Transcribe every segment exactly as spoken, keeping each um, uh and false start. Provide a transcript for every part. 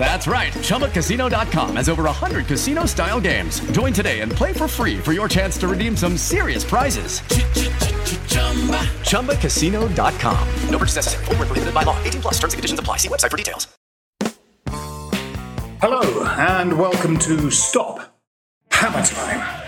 That's right. Chumba Casino dot com has over one hundred casino-style games. Join today and play for free for your chance to redeem some serious prizes. Chumba Casino dot com. No purchase necessary. Void where prohibited by law. eighteen plus terms and conditions apply. See website for details. Hello, and welcome to Stop Hammer Time.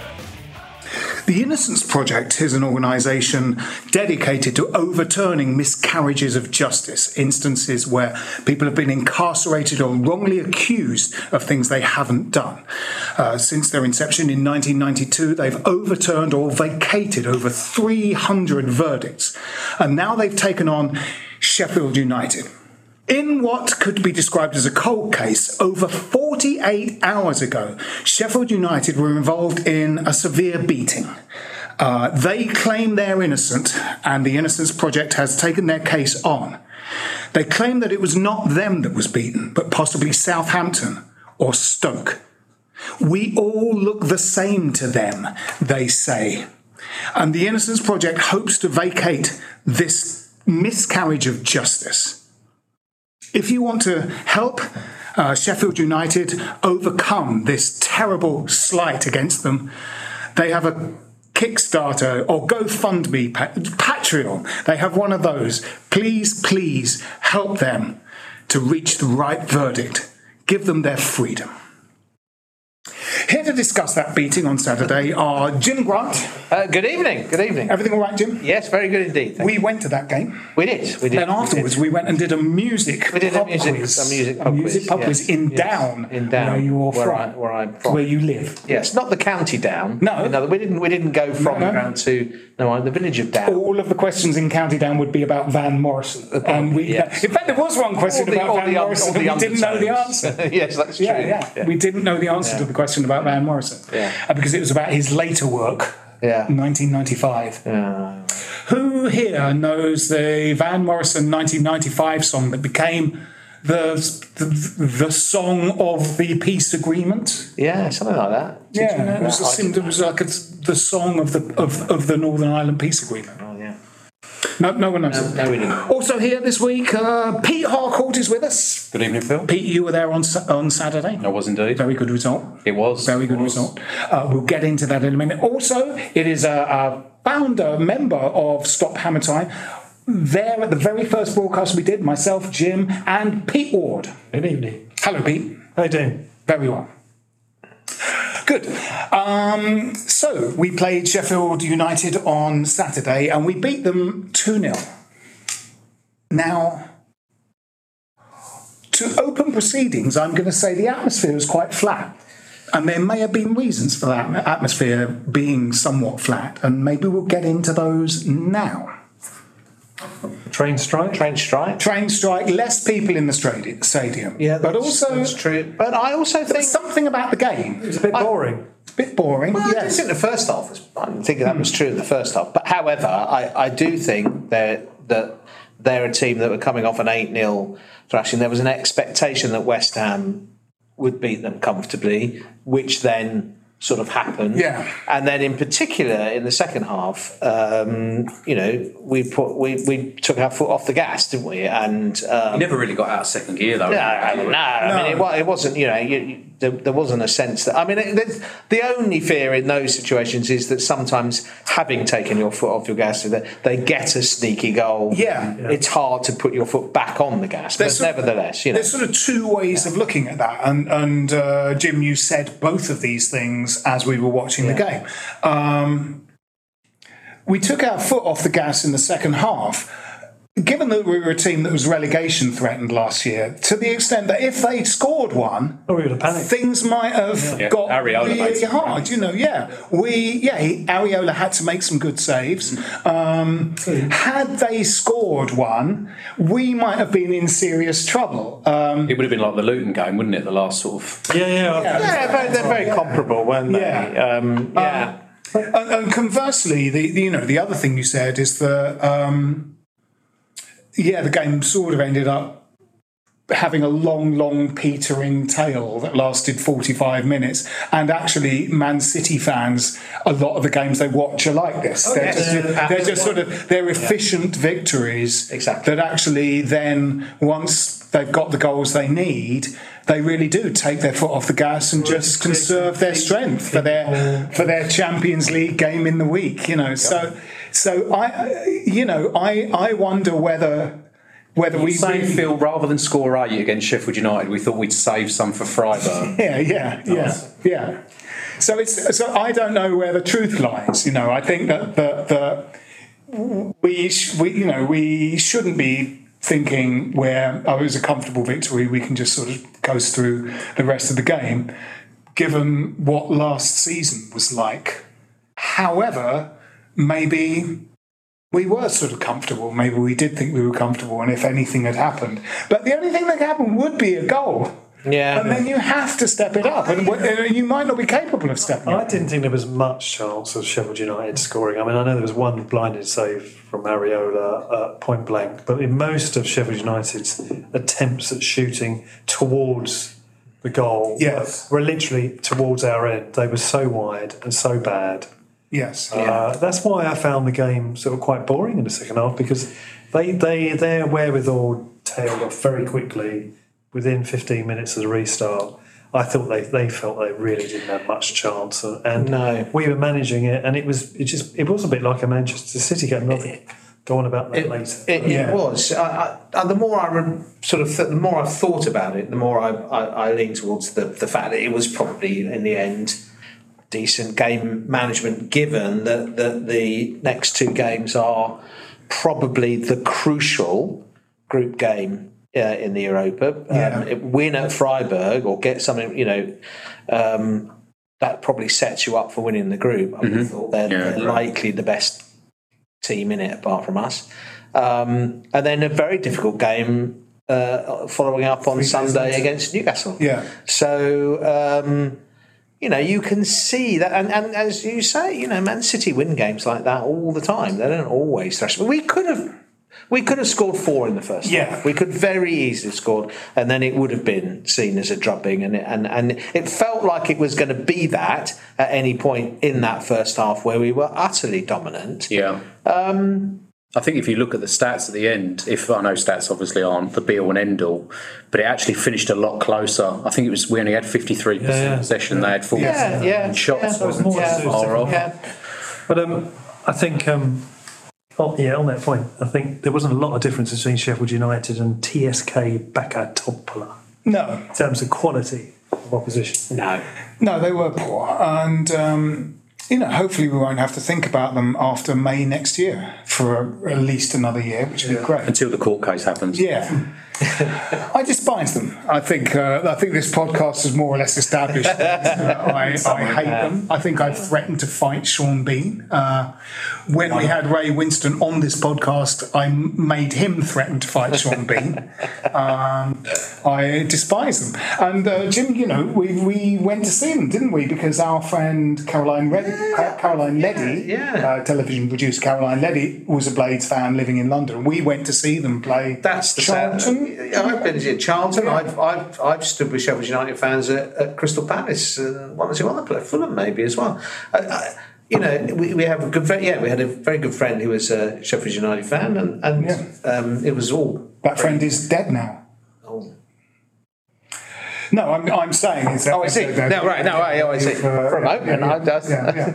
The Innocence Project is an organisation dedicated to overturning miscarriages of justice, instances where people have been incarcerated or wrongly accused of things they haven't done. Uh, since their inception in nineteen ninety-two, they've overturned or vacated over three hundred verdicts, and now they've taken on Sheffield United. In what could be described as a cold case, over forty-eight hours ago, Sheffield United were involved in a severe beating. Uh, they claim they're innocent, and the Innocence Project has taken their case on. They claim that it was not them that was beaten, but possibly Southampton or Stoke. We all look the same to them, they say. And the Innocence Project hopes to vacate this miscarriage of justice. If you want to help uh, Sheffield United overcome this terrible slight against them, they have a Kickstarter or GoFundMe, Patreon. They have one of those. Please, please help them to reach the right verdict. Give them their freedom. Here to discuss that beating on Saturday are Jim Grant. Uh, good evening, good evening. Everything all right, Jim? Yes, very good indeed. Thank we you. went to that game. We did, we did. And afterwards we, did. we went and did a music we did pub a music, quiz. A music pub a music quiz, pub yes. quiz in yes. Down, in Down, where you're where from. I, where I'm from. Where you live. Yes, not the county Down. No. no we, didn't, we didn't go from no, no. Down to no, the village of Down. All of the questions in County Down would be about Van Morrison. And um, we, yes. In fact, there was one question the, about Van the, Morrison and we didn't know the answer. Yes, that's true. Yeah, we didn't know the answer to the question about Van Morrison, yeah. uh, because it was about his later work, yeah. nineteen ninety-five. Yeah. Who here knows the Van Morrison nineteen ninety-five song that became the the, the song of the peace agreement? Yeah, something like that. Did yeah, you know it was, that? Seemed, it was like a, the song of the of, of the Northern Ireland peace agreement. Oh yeah. No, no one knows. No, no, we didn't. Also here this week, uh, Pete Harcourt is with us. Good evening, Phil. Pete, you were there on on Saturday. I was indeed. Very good result. It was. Very good was. result. Uh, we'll get into that in a minute. Also, it is a, a founder, member of Stop Hammer Time. There at the very first broadcast we did, myself, Jim, and Pete Ward. Good evening. Hello, Pete. How are you doing? Very well. Good. Um, so, we played Sheffield United on Saturday and we beat them two nil. Now, to open proceedings, I'm going to say the atmosphere is quite flat. And there may have been reasons for that atmosphere being somewhat flat. And maybe we'll get into those now. Train strike? Train strike. Train strike. Less people in the stadium. Yeah, that's, but also, that's true. But I also think... something about the game. It was a bit boring. I, a bit boring, well, yes. I didn't think the first half was... I didn't think that was true in the first half. But however, I, I do think that, that they're a team that were coming off an eight nil thrashing. There was an expectation that West Ham would beat them comfortably, which then... sort of happen. Yeah. And then in particular in the second half, um, you know, we put we, we took our foot off the gas, didn't we? And um, you never really got out of second gear though. No, I mean, no, no. I mean it, it wasn't. You know, you, you, there, there wasn't a sense that. I mean, it, the only fear in those situations is that sometimes having taken your foot off your gas, that they get a sneaky goal. Yeah. yeah. It's hard to put your foot back on the gas, there's but nevertheless, of, you know, there's sort of two ways yeah. of looking at that. And and uh, Jim, you said both of these things as we were watching yeah. the game. Um, we took our foot off the gas in the second half, given that we were a team that was relegation threatened last year, to the extent that if they'd scored one, oh, we would have panicked. Things might have yeah. got Ariola really hard. Right. You know, yeah. we yeah, he, Ariola had to make some good saves. Um, had they scored one, we might have been in serious trouble. Um, it would have been like the Luton game, wouldn't it? The last sort of... Yeah, yeah. yeah, yeah they're, they're very yeah. comparable, weren't they? Yeah. Um, yeah. Um, and, and conversely, the, the you know, the other thing you said is that... Um, Yeah, the game sort of ended up having a long, long petering tail that lasted forty-five minutes. And actually, Man City fans, a lot of the games they watch are like this. Oh, they're yes. just, yeah. they're just sort of, they're efficient yeah. victories exactly. that actually then, once they've got the goals they need, they really do take their foot off the gas and just conserve their strength for their for their Champions League game in the week, you know. So, so I, you know, I, I wonder whether whether we save Phil rather than score right against Sheffield United, we thought we'd save some for Freiburg. yeah, yeah, yeah, yeah. So it's so I don't know where the truth lies. You know, I think that that, that we, sh- we you know we shouldn't be thinking where oh, it was a comfortable victory, we can just sort of coast through the rest of the game, given what last season was like. However, maybe we were sort of comfortable. Maybe we did think we were comfortable, and if anything had happened. But the only thing that happened would be a goal. Yeah. And then you have to step it up, and you might not be capable of stepping I up. I didn't think there was much chance of Sheffield United scoring. I mean, I know there was one blinded save from Ariola uh, point blank, but in most of Sheffield United's attempts at shooting towards the goal yes. were, were literally towards our end. They were so wide and so bad. Yes. Uh, yeah. That's why I found the game sort of quite boring in the second half, because they, they their wherewithal tailed off very quickly. Within fifteen minutes of the restart, I thought they, they felt they really didn't have much chance, and no. we were managing it, and it was it just it was a bit like a Manchester City game. I'll go on about that it, later. It, yeah. it was. I, I, and the more I re- sort of th- the more I thought about it, the more I I, I lean towards the, the fact that it was probably in the end decent game management, given that that the next two games are probably the crucial group game. Yeah, in the Europa, yeah. um, win at Freiburg or get something, you know, um, that probably sets you up for winning the group. I mm-hmm. would have thought they're, yeah, they're right. likely the best team in it, apart from us. Um, and then a very difficult game uh, following up on Three Sunday days, against Newcastle. Yeah. So, um, you know, you can see that. And, and as you say, you know, Man City win games like that all the time. They don't always thrash. But we could have... We could have scored four in the first yeah. half. We could very easily have scored, and then it would have been seen as a drubbing. And it, and, and it felt like it was going to be that at any point in that first half where we were utterly dominant. Yeah. Um, I think if you look at the stats at the end, if I know stats obviously aren't the be-all and end-all, but it actually finished a lot closer. I think it was we only had fifty-three percent yeah. possession. Yeah. They had forty percent yeah, yeah, and shots. Yeah, so it was more yeah. far off. Yeah. But um, I think... Um, Oh, yeah, on that point, I think there wasn't a lot of difference between Sheffield United and T S K Bakatopula. No. In terms of quality of opposition. No. No, they were poor. And, um, you know, hopefully we won't have to think about them after May next year for a, at least another year, which would yeah. be great. Until the court case happens. Yeah. I despise them. I think uh, I think this podcast has more or less established that uh, I, I hate them. I think I threatened to fight Sean Bean. Uh, when we had Ray Winston on this podcast, I made him threaten to fight Sean Bean. Um, I despise them. And uh, Jim, you know, we, we went to see them, didn't we? Because our friend Caroline Red- yeah. Caroline Leddy, yeah. Yeah. Uh, television producer Caroline Leddy, was a Blades fan living in London. We went to see them play That's the Charlton. yeah, I've been in Charlton. Yeah. I've I've I've stood with Sheffield United fans at, at Crystal Palace, and one or two other players, Fulham maybe as well. I, I, you know, we, we have a good friend. Yeah, we had a very good friend who was a Sheffield United fan, and and yeah. um, it was all that friend great. Is dead now. Oh. No, I'm I'm saying it's oh I see no right no I I see from open I does yeah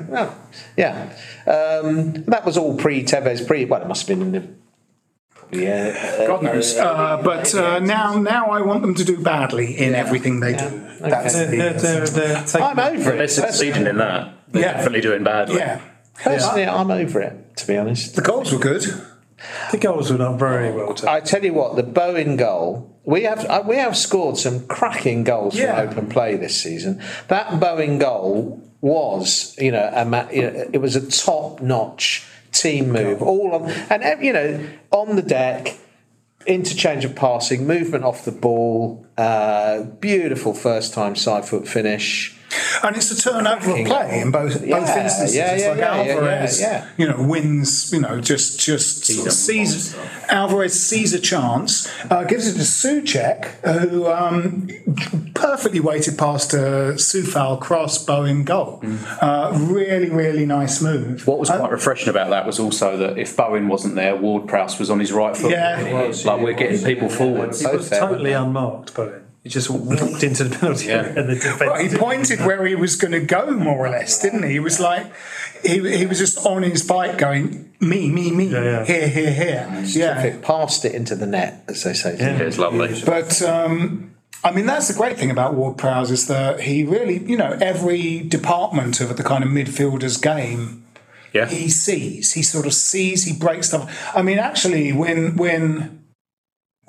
yeah, yeah. Um, that was all pre Tevez pre well it must have been in the yeah God knows uh, but uh, now now I want them to do badly in yeah. everything they yeah. do okay. That's they're, the, they're, they're, they're I'm over it they're succeeding in that they're yeah. definitely doing badly yeah personally yeah. I'm over it to be honest. The goals were good. The goals were not very well taken. I tell you what, the Bowen goal, we have we have scored some cracking goals yeah. from open play this season. That Bowen goal was, you know, a, you know it was a top-notch team move. All on, and you know, on the deck, interchange of passing, movement off the ball, uh, beautiful first-time side-foot finish. And it's a turnover of play in both yeah, both instances. Yeah, yeah, it's like yeah, Alvarez, yeah, yeah. you know, wins. You know, just just sort of sees Alvarez sees a chance, uh, gives it to Soucek, who um, perfectly weighted past a Coufal cross, Bowen goal. Mm. Uh, really, really nice move. What was quite um, refreshing about that was also that if Bowen wasn't there, Ward-Prowse was on his right foot. Yeah, it was, like yeah, we're getting people yeah, forwards. He was totally unmarked, Bowen. He just walked into the penalty area yeah. and the defence. Well, he pointed where he was going to go, more or less, didn't he? He was like, he he was just on his bike going, me, me, me, yeah, yeah. here, here, here. It's yeah, terrific. Passed it into the net, as they say. Yeah. It's lovely. But um, I mean, that's the great thing about Ward-Prowse is that he really, you know, every department of the kind of midfielder's game, yeah. he sees. He sort of sees. He breaks stuff. I mean, actually, when when.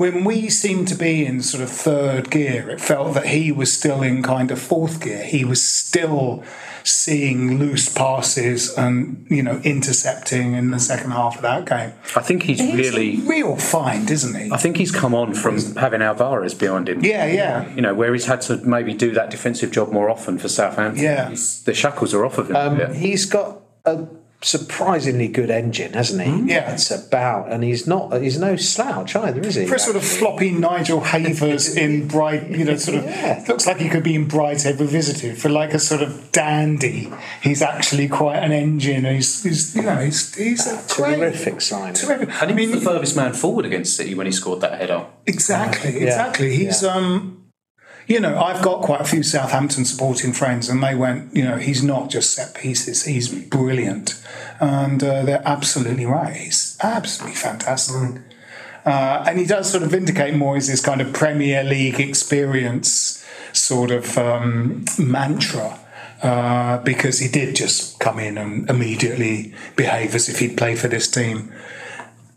When we seemed to be in sort of third gear, it felt that he was still in kind of fourth gear. He was still seeing loose passes and, you know, intercepting in the second half of that game. I think he's, he's really... He's a real find, isn't he? I think he's come on from having Alvarez behind him. Yeah, yeah. You know, where he's had to maybe do that defensive job more often for Southampton. Yeah. He's, the shackles are off of him. Um, yeah. He's got a... surprisingly good engine, hasn't he? Mm-hmm. Yeah, it's about, and he's not, he's no slouch either, is he? For a sort of floppy Nigel Havers in Bright, you know, sort of yeah. looks like he could be in Brighthead Revisited. For like a sort of dandy, he's actually quite an engine. He's, he's you know, he's, he's a terrific sign. Terrific. And he I mean, was the furthest man forward against City when he scored that header. Exactly, uh, yeah. exactly. He's yeah. um. You know, I've got quite a few Southampton supporting friends, and they went, you know, he's not just set pieces, he's brilliant. And uh, they're absolutely right. He's absolutely fantastic. Mm. Uh, and he does sort of vindicate Moyes' kind of Premier League experience sort of um, mantra, uh, because he did just come in and immediately behave as if he'd played for this team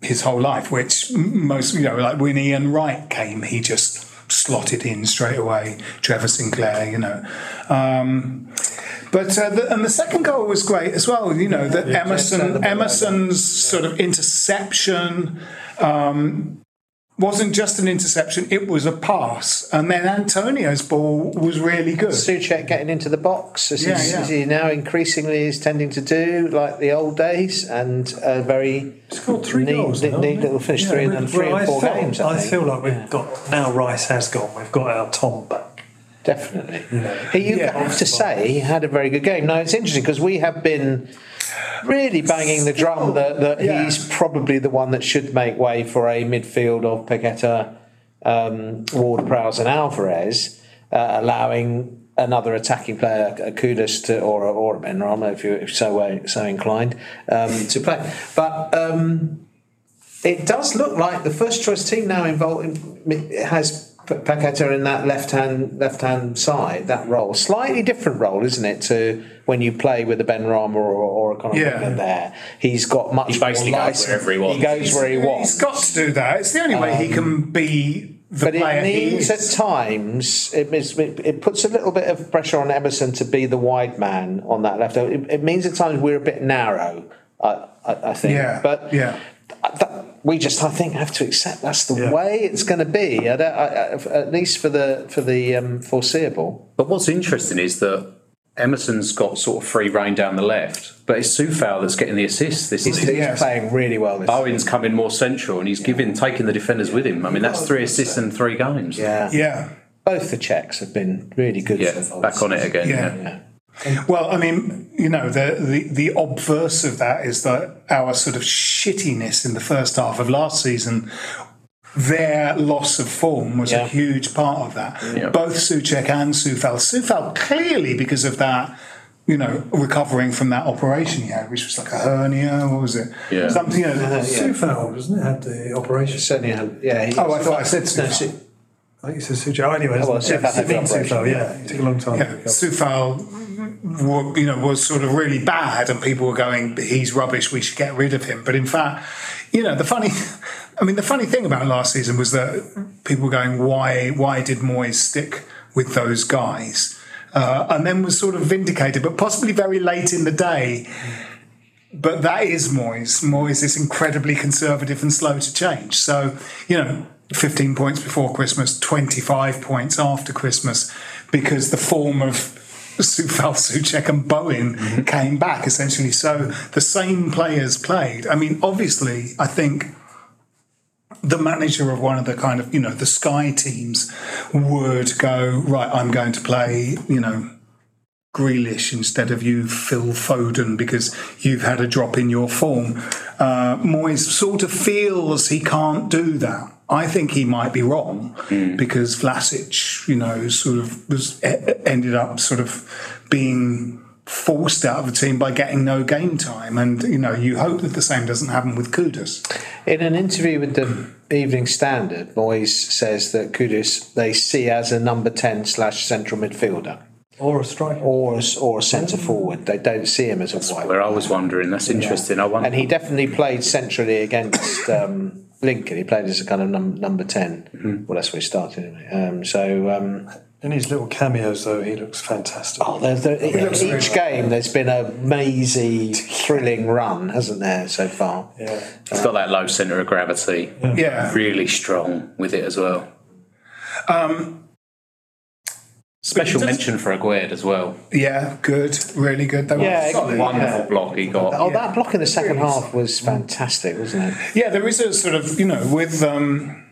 his whole life, which most, you know, like when Ian Wright came, he just... slotted in straight away, Trevor Sinclair, you know. Um, but uh, the, and the second goal was great as well, you know, yeah, that yeah, Emerson Emerson's sort of interception um, wasn't just an interception, it was a pass. And then Antonio's ball was really good. Soucek getting into the box, as, yeah, he's, yeah. as he now increasingly is tending to do, like the old days, and a very... It's called three neat, goals. Neat, neat little finish, yeah, three and then three well, or four feel, games. I, I feel like we've yeah. got now. Rice has gone. We've got our Tom back. Definitely. Yeah. You yeah, have to fun. say he had a very good game. Now it's interesting because we have been really banging the drum that, that yeah. he's probably the one that should make way for a midfield of Paqueta, um, Ward-Prowse, and Alvarez, uh, allowing another attacking player, a Kudus to, or a, or a Benrahma, if you're so so inclined, um, to play. But um, it does look like the first choice team now involved has Paqueta in that left hand left hand side, that role, slightly different role, isn't it, to when you play with a Benrahma or, or a Conor yeah. there. He's got much. He basically more goes wherever he wants. He goes where he wants. He's got to do that. It's the only way um, he can be. The but it needs at times it, it, it puts a little bit of pressure on Emerson to be the wide man on that left. It, it means at times we're a bit narrow, I, I, I think. Yeah, but yeah, that, we just I think have to accept that's the yeah. way it's going to be. I don't, I, at least for the for the um, foreseeable. But what's interesting is that Emerson's got sort of free rein down the left, but it's Coufal that's getting the assists. This he's, season. He's playing really well this Bowen's season. Coming more central, and he's yeah. giving taking the defenders yeah. with him. I mean, that's three assists in three games. Yeah. Yeah. Both the Czechs have been really good. Yeah, so back on it again. Yeah. yeah. yeah. Well, I mean, you know, the, the, the obverse of that is that our sort of shittiness in the first half of last season, their loss of form was yeah. a huge part of that. Yeah. Both Soucek and Coufal. Coufal clearly because of that, you know, recovering from that operation he had, which was like a hernia, what was it? Yeah. Something, you know. Coufal, wasn't it? Had the operation. Certainly had, yeah. He, oh, I thought I said Coufal. I think it's a Soucek. Oh, anyway, oh, well, yeah, it means Coufal, yeah. It took a long time. Yeah. Coufal, you know, was sort of really bad, and people were going, he's rubbish, we should get rid of him. But in fact, you know, the funny, I mean, the funny thing about last season was that people were going, why, why did Moyes stick with those guys? Uh, and then was sort of vindicated, but possibly very late in the day. But that is Moyes. Moyes is incredibly conservative and slow to change. So, you know, fifteen points before Christmas, twenty-five points after Christmas, because the form of Coufal, Soucek and Bowen mm-hmm. came back, essentially. So the same players played. I mean, obviously, I think the manager of one of the kind of, you know, the Sky teams would go, right, I'm going to play, you know, Grealish instead of you, Phil Foden, because you've had a drop in your form. Uh, Moyes sort of feels he can't do that. I think he might be wrong mm. because Vlasic, you know, sort of was ended up sort of being forced out of the team by getting no game time, and you know, you hope that the same doesn't happen with Kudus. In an interview with the Evening Standard, Moyes says that Kudus they see as a number ten slash central midfielder. Or a striker. Or a, or a centre forward. They don't see him as a that's wide. Where I was wondering. That's interesting. Yeah. I wonder. And he definitely played centrally against um, Lincoln. He played as a kind of num- number ten. Mm-hmm. Well, that's where he started. Um, so. Um, In his little cameos, though, he looks fantastic. Oh, they're, they're, he looks each really game, like there's been a mazy, thrilling run, hasn't there, so far? Yeah. He's uh, got that low centre of gravity. Yeah. yeah. Really strong with it as well. Um, Special mention for Aguerd as well. Yeah, good, really good. They yeah, were wonderful yeah. block he got. Oh, yeah. That block in the second really half was fantastic, wasn't it? Yeah, there is a sort of, you know, with. Um,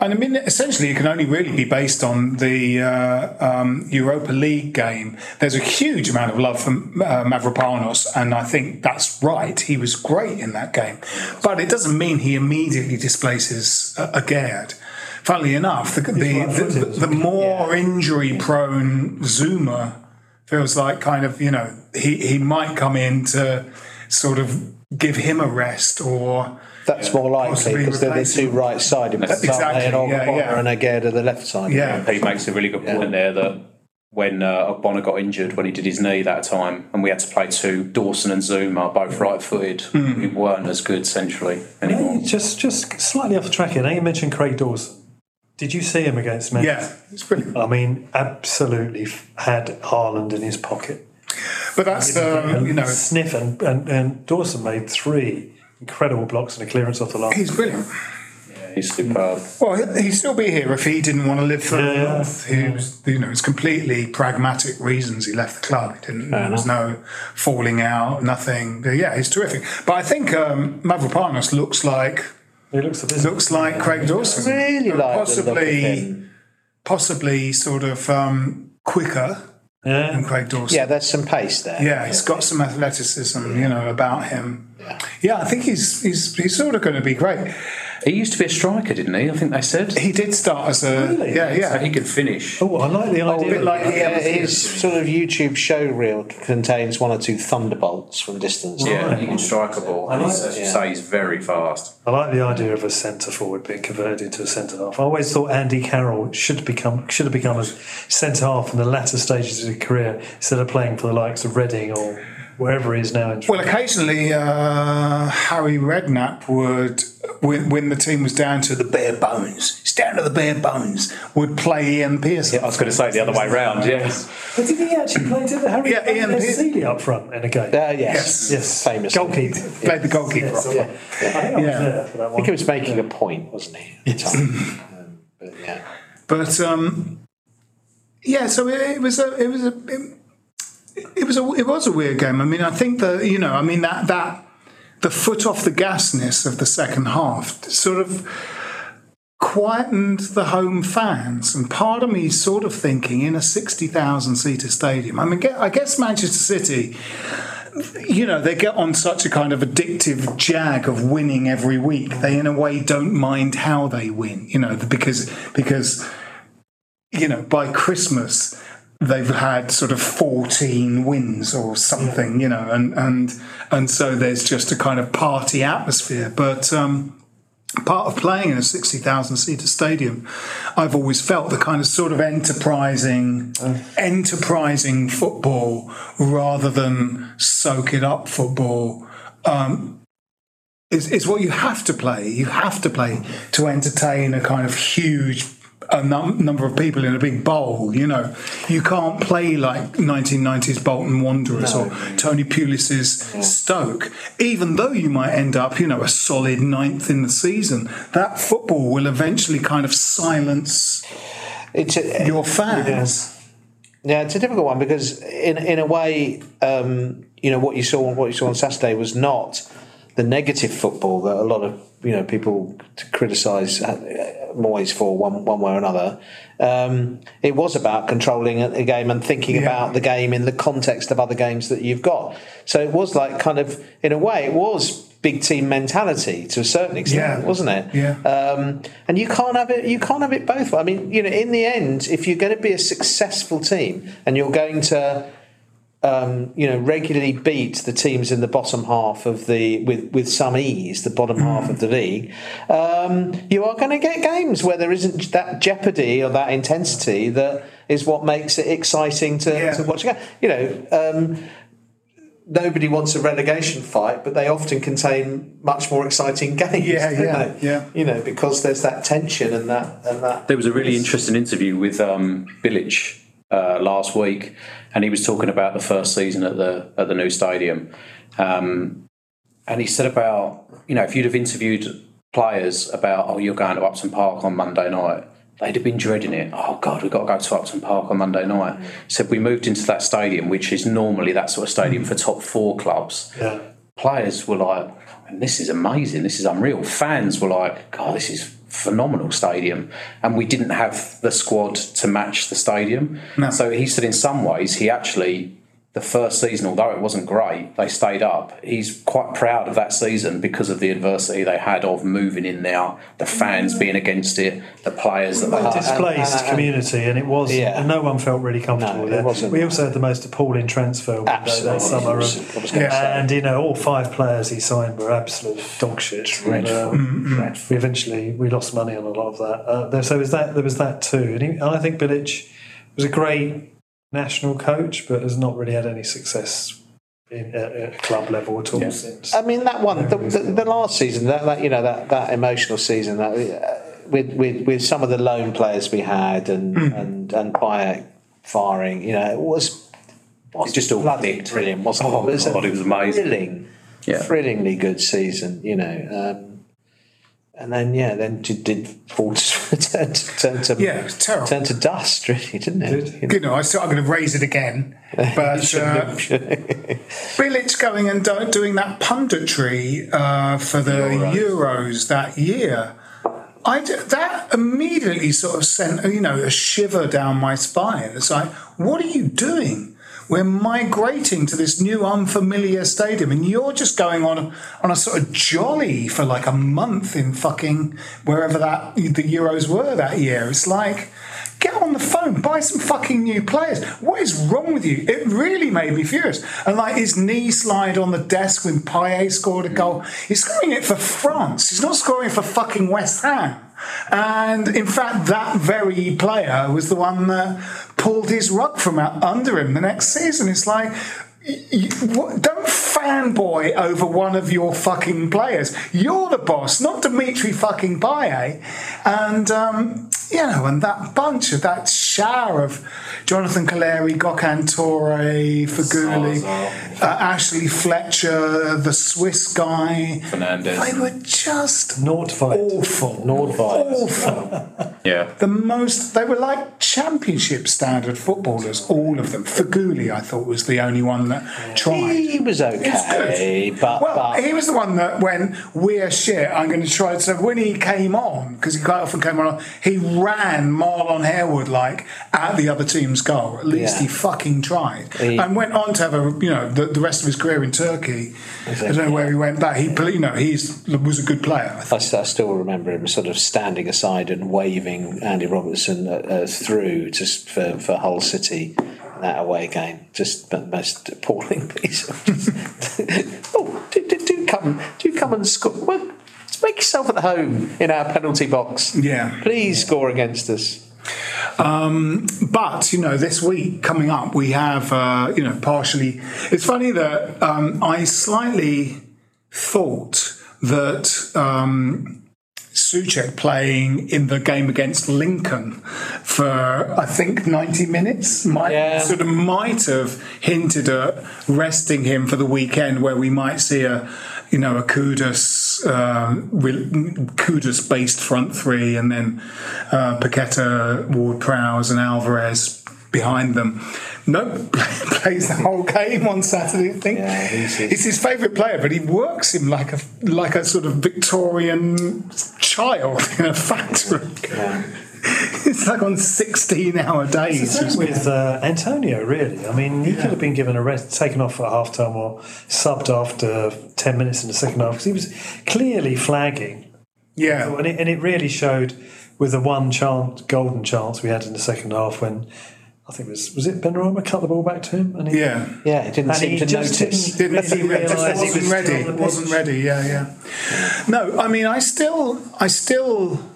And I mean, essentially, it can only really be based on the uh, um, Europa League game. There's a huge amount of love for uh, Mavropanos, and I think that's right. He was great in that game. But it doesn't mean he immediately displaces uh, Aguerd. Funnily enough, the, the, the, the, the more injury-prone Zuma feels like kind of, you know, he, he might come in to sort of give him a rest or... That's yeah, more likely because they're the two right-sided players, exactly, and yeah, yeah. and Aguerd are the left-sided. Yeah, he makes a really good point yeah. there that when uh, Ogbonna got injured when he did his knee that time, and we had to play two, Dawson and Zuma, both right-footed, mm. who weren't as good centrally anymore. Hey, just, just slightly off the track here. Now you mentioned Craig Dawson. Did you see him against Man? Yeah, it's brilliant. I mean, absolutely had Haaland in his pocket. But that's um, you know, sniff and, and, and Dawson made three. Incredible blocks and a clearance off the line. He's brilliant. Yeah, he's superb. Well, he'd still be here if he didn't want to live for yeah, the North. He yeah. was, you know, it's completely pragmatic reasons he left the club. He didn't, there was no falling out, nothing. Yeah, he's terrific. But I think um, Mavropanos looks like he looks, a looks like yeah, Craig Dawson. Really like possibly, possibly sort of um, quicker. Yeah. And Craig Dawson. Yeah, there's some pace there. Yeah, he's got some athleticism, you know, about him. Yeah, yeah, I think he's he's he's sort of going to be great. He used to be a striker, didn't he? I think they said he did start as a really? yeah, yeah. So he could finish. Oh, I like the idea. Oh, a bit like yeah, his sort of YouTube show reel contains one or two thunderbolts from distance. Yeah, right. He can strike a ball. I like he's, as you yeah. say, he's very fast. I like the idea of a centre forward being converted into a centre half. I always thought Andy Carroll should become should have become a centre half in the latter stages of his career instead of playing for the likes of Reading or. Wherever he is now. Well, occasionally uh, Harry Redknapp would, when, when the team was down to the bare bones, it's down to the bare bones, would play Ian Pearson. Yeah, I was going to say the other way round, yes. But did he actually play to Harry yeah, Ian Seeley up front in a game? Uh, yes. yes, yes, famous. Goalkeeper. Yes. Played the goalkeeper yes. up front. Yeah. Yeah. I think I was yeah. there for that one. I think he was making yeah. a point, wasn't he? Yes. um, but, yeah. But, um, yeah, so it, it was a... It was a it, It was a it was a weird game. I mean, I think that you know, I mean that that the foot off the gasness of the second half sort of quietened the home fans, and part of me is sort of thinking in a sixty thousand seater stadium. I mean, I guess Manchester City, you know, they get on such a kind of addictive jag of winning every week. They, in a way, don't mind how they win, you know, because because you know by Christmas they've had sort of fourteen wins or something, you know, and and and so there's just a kind of party atmosphere, but. Um, Part of playing in a sixty thousand-seater stadium, I've always felt the kind of sort of enterprising, mm. enterprising football rather than soak it up football um, is, is what you have to play. You have to play to entertain a kind of huge a num- number of people in a big bowl. You know, you can't play like nineteen nineties Bolton Wanderers no. or Tony Pulis's yeah. Stoke, even though you might end up, you know, a solid ninth in the season. That football will eventually kind of silence it's a, your fans. Yeah. yeah, it's a difficult one because, in in a way, um, you know, what you saw what you saw on Saturday was not the negative football that a lot of you know people criticise Moyes for one one way or another. Um, it was about controlling a game and thinking yeah. about the game in the context of other games that you've got. So it was like kind of, in a way, it was big team mentality to a certain extent, yeah. wasn't it? Yeah. Um, and you can't have it. You can't have it both. I mean, you know, in the end, if you're going to be a successful team and you're going to Um, you know, regularly beat the teams in the bottom half of the with, with some ease, the bottom mm. half of the league. Um, you are going to get games where there isn't that jeopardy or that intensity that is what makes it exciting to, yeah. to watch a game. You know, um, nobody wants a relegation fight, but they often contain much more exciting games. Yeah, yeah, they? yeah. You know, because there's that tension and that and that. There was a really interesting interview with um, Bilic uh, last week. And he was talking about the first season at the at the new stadium, um, and he said about you know if you'd have interviewed players about oh you're going to Upton Park on Monday night, they'd have been dreading it. Oh God, we've got to go to Upton Park on Monday night. Mm. So we moved into that stadium, which is normally that sort of stadium mm. for top four clubs. Yeah. Players were like, this is amazing, this is unreal. Fans were like, God, this is phenomenal stadium, and we didn't have the squad to match the stadium. No. So he said in some ways he actually, the first season, although it wasn't great, they stayed up. He's quite proud of that season because of the adversity they had of moving in now, the fans being against it, the players that they had. Displaced and, and, community, and it was, yeah. and no one felt really comfortable no, with it. it. Wasn't. We also had the most appalling transfer window that summer. Of, and, you know, all five players he signed were absolute dog shit. Dreadful. Um, Dreadful. We eventually, we lost money on a lot of that. Uh, there, so was that, there was that too. And, he, and I think Bilic was a great national coach, but has not really had any success in, at, at club level at all yeah. since. I mean, that one, the, the, the last season, that, that you know, that, that emotional season, that uh, with, with with some of the loan players we had and mm. and and Payet firing, you know, it was, was it just all bloody brilliant, wasn't oh, it? Was God, a it was amazing, thrilling, yeah. thrillingly good season, you know. Um, And then, yeah, then it did fall to turn to, turn to, yeah, turn to dust, really, didn't it? You know, you know I still, I'm going to raise it again. But uh, Bilic going and do, doing that punditry uh, for the Euros. Euros that year, I, that immediately sort of sent, you know, a shiver down my spine. It's like, what are you doing? We're migrating to this new unfamiliar stadium and you're just going on on a sort of jolly for like a month in fucking wherever that the Euros were that year. It's like, get on the phone, buy some fucking new players. What is wrong with you? It really made me furious. And like his knee slide on the desk when Payet scored a goal. He's scoring it for France. He's not scoring it for fucking West Ham. And in fact, that very player was the one that pulled his rug from out under him the next season. It's like, you, don't fanboy over one of your fucking players. You're the boss, not Dimitri fucking Payet. And um, you know, and that bunch of that shower of Jonathan Caleri, Gökhan Torre, Faguli, uh, Ashley Fletcher, the Swiss guy, Fernandez. They were just Nordfight. awful. Nordfight. Awful. Yeah. The most, they were like championship standard footballers, all of them. Faguli, I thought, was the only one that tried. He was okay. He was but, well, but. he was the one that when we're shit, I'm going to try. So when he came on, because he quite often came on, he ran Marlon Harewood like at the other team's goal. At least yeah. he fucking tried, he, and went on to have a you know the, the rest of his career in Turkey. Exactly. I don't know where he went back. He you know he was a good player. I, think. I, I still remember him sort of standing aside and waving Andy Robertson uh, uh, through just for, for Hull City. That away game, just the most appalling piece. oh, do, do, do come, do come and score. Well, just make yourself at home in our penalty box. Yeah, please yeah. score against us. Um, but you know, this week coming up, we have uh, you know partially. It's funny that um, I slightly thought that. Um, Soucek playing in the game against Lincoln for I think ninety minutes might yeah. sort of might have hinted at resting him for the weekend where we might see a you know a Kudus uh, Kudus based front three and then uh, Paqueta, Ward-Prowse and Alvarez behind them. Nope, plays the whole game on Saturday. I think yeah, he's, he's, he's his favourite player, but he works him like a like a sort of Victorian child in a factory. Yeah. It's like on sixteen-hour days. It's with uh, Antonio, really. I mean, he yeah. could have been given a rest, taken off at half-time or subbed after ten minutes in the second half because he was clearly flagging. Yeah, and it, and it really showed with the one chance, golden chance we had in the second half when. I think it was was it Benrahma cut the ball back to him and he, yeah yeah it didn't and seem to notice didn't, didn't he realise he wasn't ready wasn't ready yeah yeah no I mean I still I still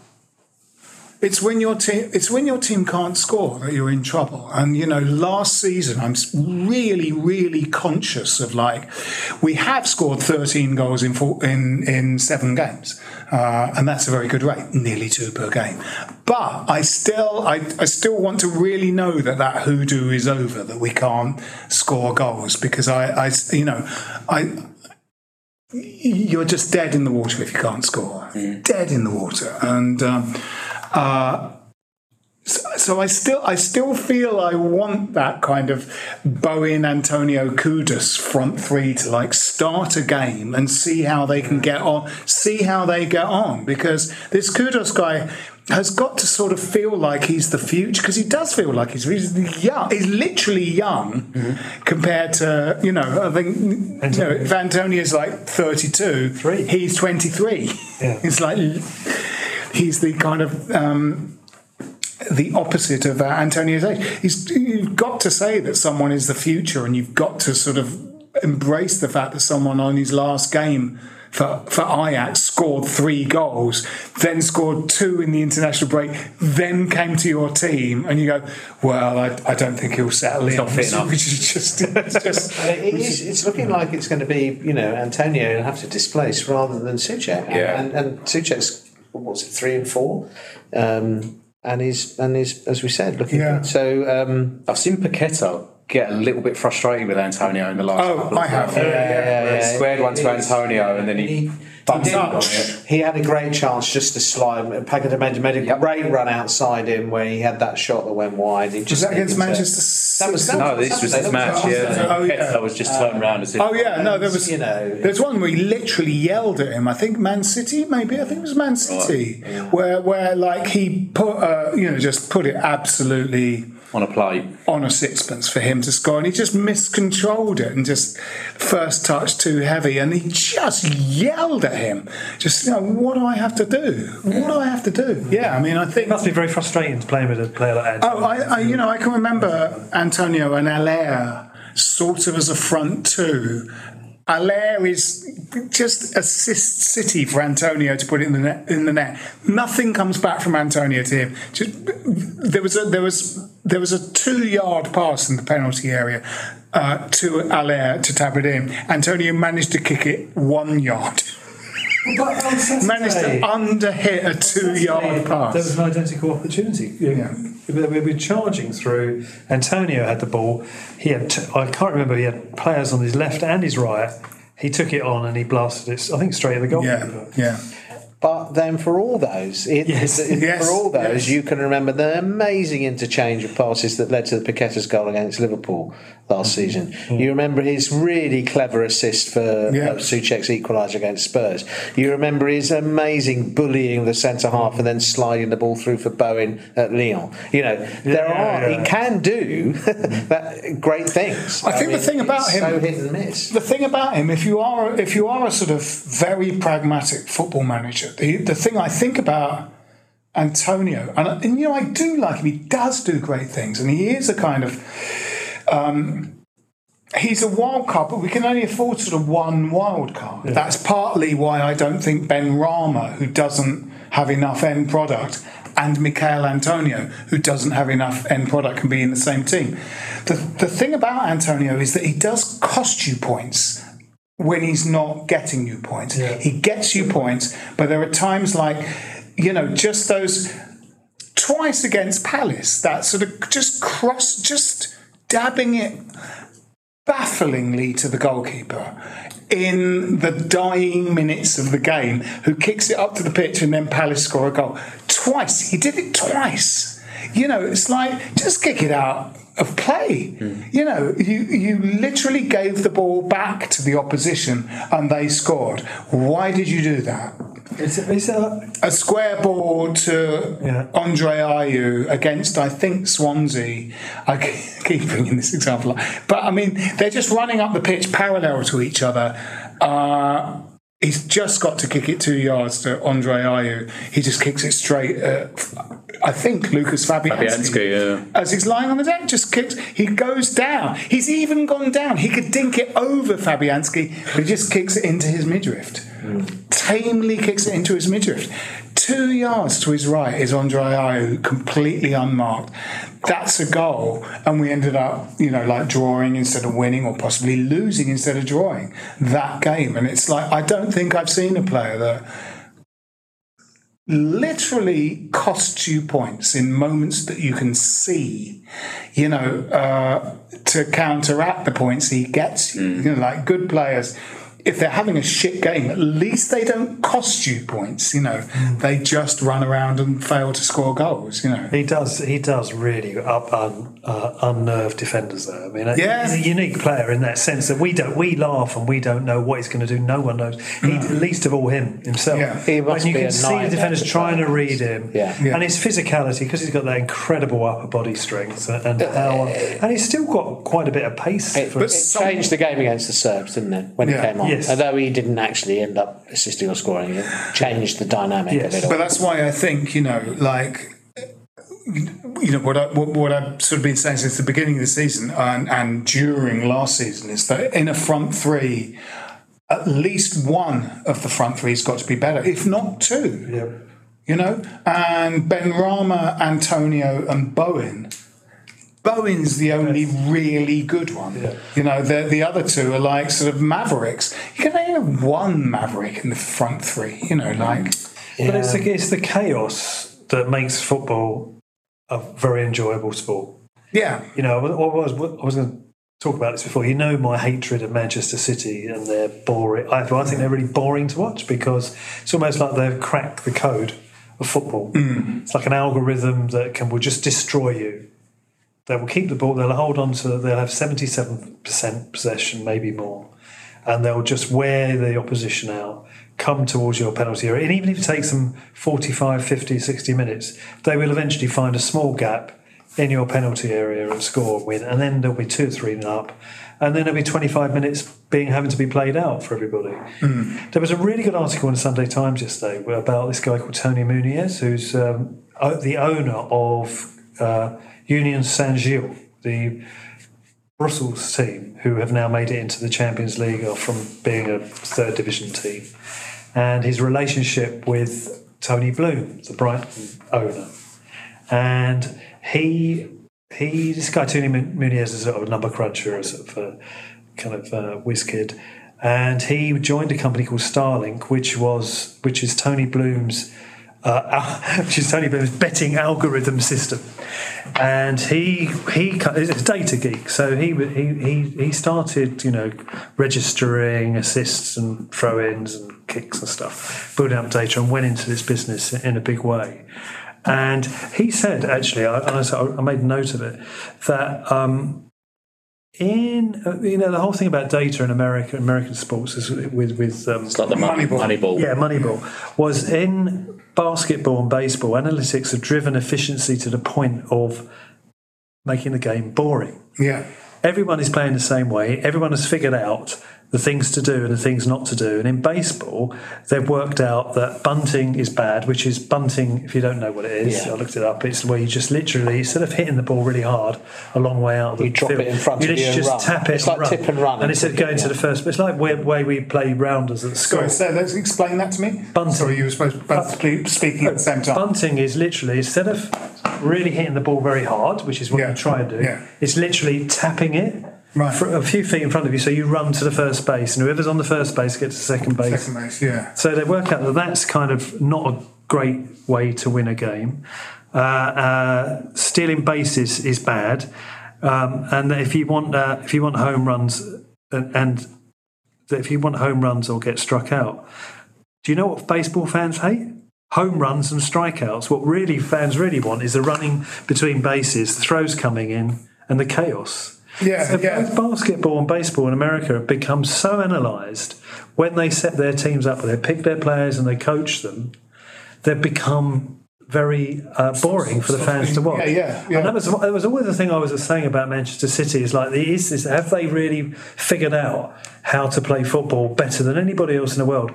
it's when your team it's when your team can't score that you're in trouble. And you know last season I'm really really conscious of like we have scored thirteen goals in four, in in seven games. Uh, and that's a very good rate, nearly two per game. But I still, I, I still want to really know that that hoodoo is over, that we can't score goals because I, I you know, I, you're just dead in the water if you can't score, mm. dead in the water. And um, uh, so, so I still, I still feel I want that kind of Bowen, Antonio, Kudus front three to like start a game and see how they can get on, see how they get on, because this Kudus guy has got to sort of feel like he's the future, because he does feel like he's young. He's literally young mm-hmm. compared to, you know, I think you know, Vantonio's like thirty-two, Three. he's twenty-three. Yeah. It's like he's the kind of. Um, the opposite of uh, Antonio's age. He's, you've got to say that someone is the future, and you've got to sort of embrace the fact that someone on his last game for, for Ajax scored three goals, then scored two in the international break, then came to your team, and you go, well, I, I don't think he'll settle in. It's not which is just, it's, just, it is, it's looking like it's going to be, you know, Antonio will have to displace rather than Soucek. Yeah. And, and, and Soucek's, what's it, three and four? Um, And he's, and he's, as we said, looking yeah. good. So um, I've seen Paqueta get a little bit frustrated with Antonio in the last oh, couple of I have. Yeah, yeah, yeah, yeah, yeah. Squared one to Antonio and then he, he bumps up on it. He had a great chance just to slide. Paqueta made, made a yep. great run outside him where he had that shot that went wide. He just was that against Manchester City? That was, that no, was, this was his match, was yeah. Oh, yeah. Paqueta was just um, turned around. As oh, yeah, no, there was, you know, there's one where he literally yelled at him. I think Man City, maybe. I think it was Man City. Right. Yeah. Where, where, like, he put, uh, you know, just put it absolutely... on a plate. On a sixpence for him to score. And he just miscontrolled it and just first touch too heavy. And he just yelled at him. Just, you know, what do I have to do? What do I have to do? Yeah, I mean, I think... it must be very frustrating to play with a player like Antonio. Oh, I, I, you know, I can remember Antonio and Allaire sort of as a front two. Allaire is just assist City for Antonio to put it in the net. In the net. Nothing comes back from Antonio to him. Just, there was a, there was there was a two-yard pass in the penalty area uh, to Allaire to tap it in. Antonio managed to kick it one yard. managed to under-hit a two-yard pass. There was an identical opportunity. Yeah. We were charging through. Antonio had the ball. He had. T- I can't remember. He had players on his left and his right. He took it on and he blasted it. I think straight at the goalkeeper. Yeah. Yeah. But then for all those, it, yes. It, yes. for all those, yes. you can remember the amazing interchange of passes that led to the Paqueta's goal against Liverpool last mm-hmm. season. Mm-hmm. You remember his really clever assist for yeah. uh, Soucek's equaliser against Spurs. You remember his amazing bullying the centre half and then sliding the ball through for Bowen at Lyon. You know, there yeah, are yeah. he can do that, great things. I, I think mean, the thing about him, so hit and miss. The thing about him, if you are if you are a sort of very pragmatic football manager. The, the thing I think about Antonio, and, and you know, I do like him. He does do great things, and he is a kind of um, he's a wild card, but we can only afford sort of one wild card. Yeah. That's partly why I don't think Benrahma, who doesn't have enough end product, and Michail Antonio, who doesn't have enough end product, can be in the same team. The the thing about Antonio is that he does cost you points. When he's not getting you points, yeah. he gets you points, but there are times like, you know, just those twice against Palace, that sort of just cross, just dabbing it bafflingly to the goalkeeper in the dying minutes of the game, who kicks it up to the pitch and then Palace score a goal. Twice. He did it twice. You know, it's like, just kick it out of play. Mm. You know, you, you literally gave the ball back to the opposition and they scored. Why did you do that? Is it, is that... A square ball to yeah. Andre Ayew against, I think, Swansea. I keep bringing this example up. But, I mean, they're just running up the pitch parallel to each other. Uh, he's just got to kick it two yards to Andre Ayew. He just kicks it straight at... I think Lucas Fabianski, Fabianski yeah. as he's lying on the deck, just kicks. He goes down. He's even gone down. He could dink it over Fabianski, but he just kicks it into his midriff. Mm. Tamely kicks it into his midriff. Two yards to his right is Andre Ayew, completely unmarked. That's a goal, and we ended up, you know, like drawing instead of winning, or possibly losing instead of drawing that game. And it's like, I don't think I've seen a player that literally costs you points in moments that you can see, you know, uh, to counteract the points he gets. Mm. You know, like good players, if they're having a shit game, at least they don't cost you points. You know, mm. they just run around and fail to score goals. You know, he does. He does really up un, uh, unnerve defenders. Though I mean, yeah. he's a unique player in that sense that we don't. We laugh and we don't know what he's going to do. No one knows. He, no. Least of all him himself. Yeah. He must and you be can see the defenders trying to read him. Yeah. Yeah. And his physicality, because he's got that incredible upper body strength and, and power, and he's still got quite a bit of pace. It, for but it some... changed the game against the Serbs, didn't it? When yeah. it came on. Yeah. Yes. Although he didn't actually end up assisting or scoring, it changed the dynamic yes. a little. But that's why I think, you know, like, you know, what, I, what, what I've sort of been saying since the beginning of the season and, and during last season is that in a front three, at least one of the front three's got to be better, if not two. Yep. You know, and Benrahma, Antonio, and Bowen. Bowen's the only really good one. Yeah. You know, the the other two are like sort of mavericks. You can only have one maverick in the front three, you know, like. Yeah. But it's the, it's the chaos that makes football a very enjoyable sport. Yeah. You know, I was, I was going to talk about this before. You know my hatred of Manchester City and they're boring. I, I think they're really boring to watch because it's almost like they've cracked the code of football. Mm. It's like an algorithm that can will just destroy you. They will keep the ball, they'll hold on to, they'll have seventy-seven percent possession, maybe more, and they'll just wear the opposition out, come towards your penalty area. And even if it takes them forty-five, fifty, sixty minutes, they will eventually find a small gap in your penalty area and score and win. And then there'll be two, three and up. And then there'll be twenty-five minutes being having to be played out for everybody. Mm. There was a really good article in the Sunday Times yesterday about this guy called Tony Muniz, who's um, the owner of... Uh, Union Saint-Gilles, the Brussels team, who have now made it into the Champions League or from being a third division team, and his relationship with Tony Bloom, the Brighton owner. And he, he this guy, Tony Muniz, is a sort of number cruncher, a sort of a, kind of a whiz kid, and he joined a company called Starlink, which was which is Tony Bloom's uh, which is Tony Bloom's betting algorithm system. And he he is a data geek, so he he he started you know registering assists and throw-ins and kicks and stuff, building up data, and went into this business in a big way. And he said, actually, I, I made note of it, that um, in you know the whole thing about data in America, American sports is with with um, it's like the Moneyball, Moneyball, yeah, Moneyball was in basketball and baseball. Analytics have driven efficiency to the point of making the game boring. Yeah, everyone is playing the same way. Everyone has figured out the things to do and the things not to do. And in baseball, they've worked out that bunting is bad, which is bunting, if you don't know what it is, yeah. I looked it up, it's where you just literally, instead of hitting the ball really hard a long way out of the field, you drop it in front of you and just tap it. It's like tip and run. And instead of going to the first, it's like the way we play rounders at school. Sorry, let's explain that to me. Bunting. Sorry, you were supposed to be speaking at the same time. Bunting is literally, instead of really hitting the ball very hard, which is what yeah. you try and do, yeah. it's literally tapping it. Right. A few feet in front of you, so you run to the first base, and whoever's on the first base gets to second base. Second base, yeah. So they work out that that's kind of not a great way to win a game. Uh, uh, stealing bases is bad, um, and if you want, uh, if you want home runs, and, and if you want home runs or get struck out, do you know what baseball fans hate? Home runs and strikeouts. What really fans really want is the running between bases, the throws coming in, and the chaos. Yeah, so yeah. Both basketball and baseball in America have become so analysed when they set their teams up, they pick their players and they coach them, they've become very uh, boring for the fans to watch. Yeah, yeah, yeah. And that was, that was always the thing I was saying about Manchester City is like, is this, have they really figured out how to play football better than anybody else in the world?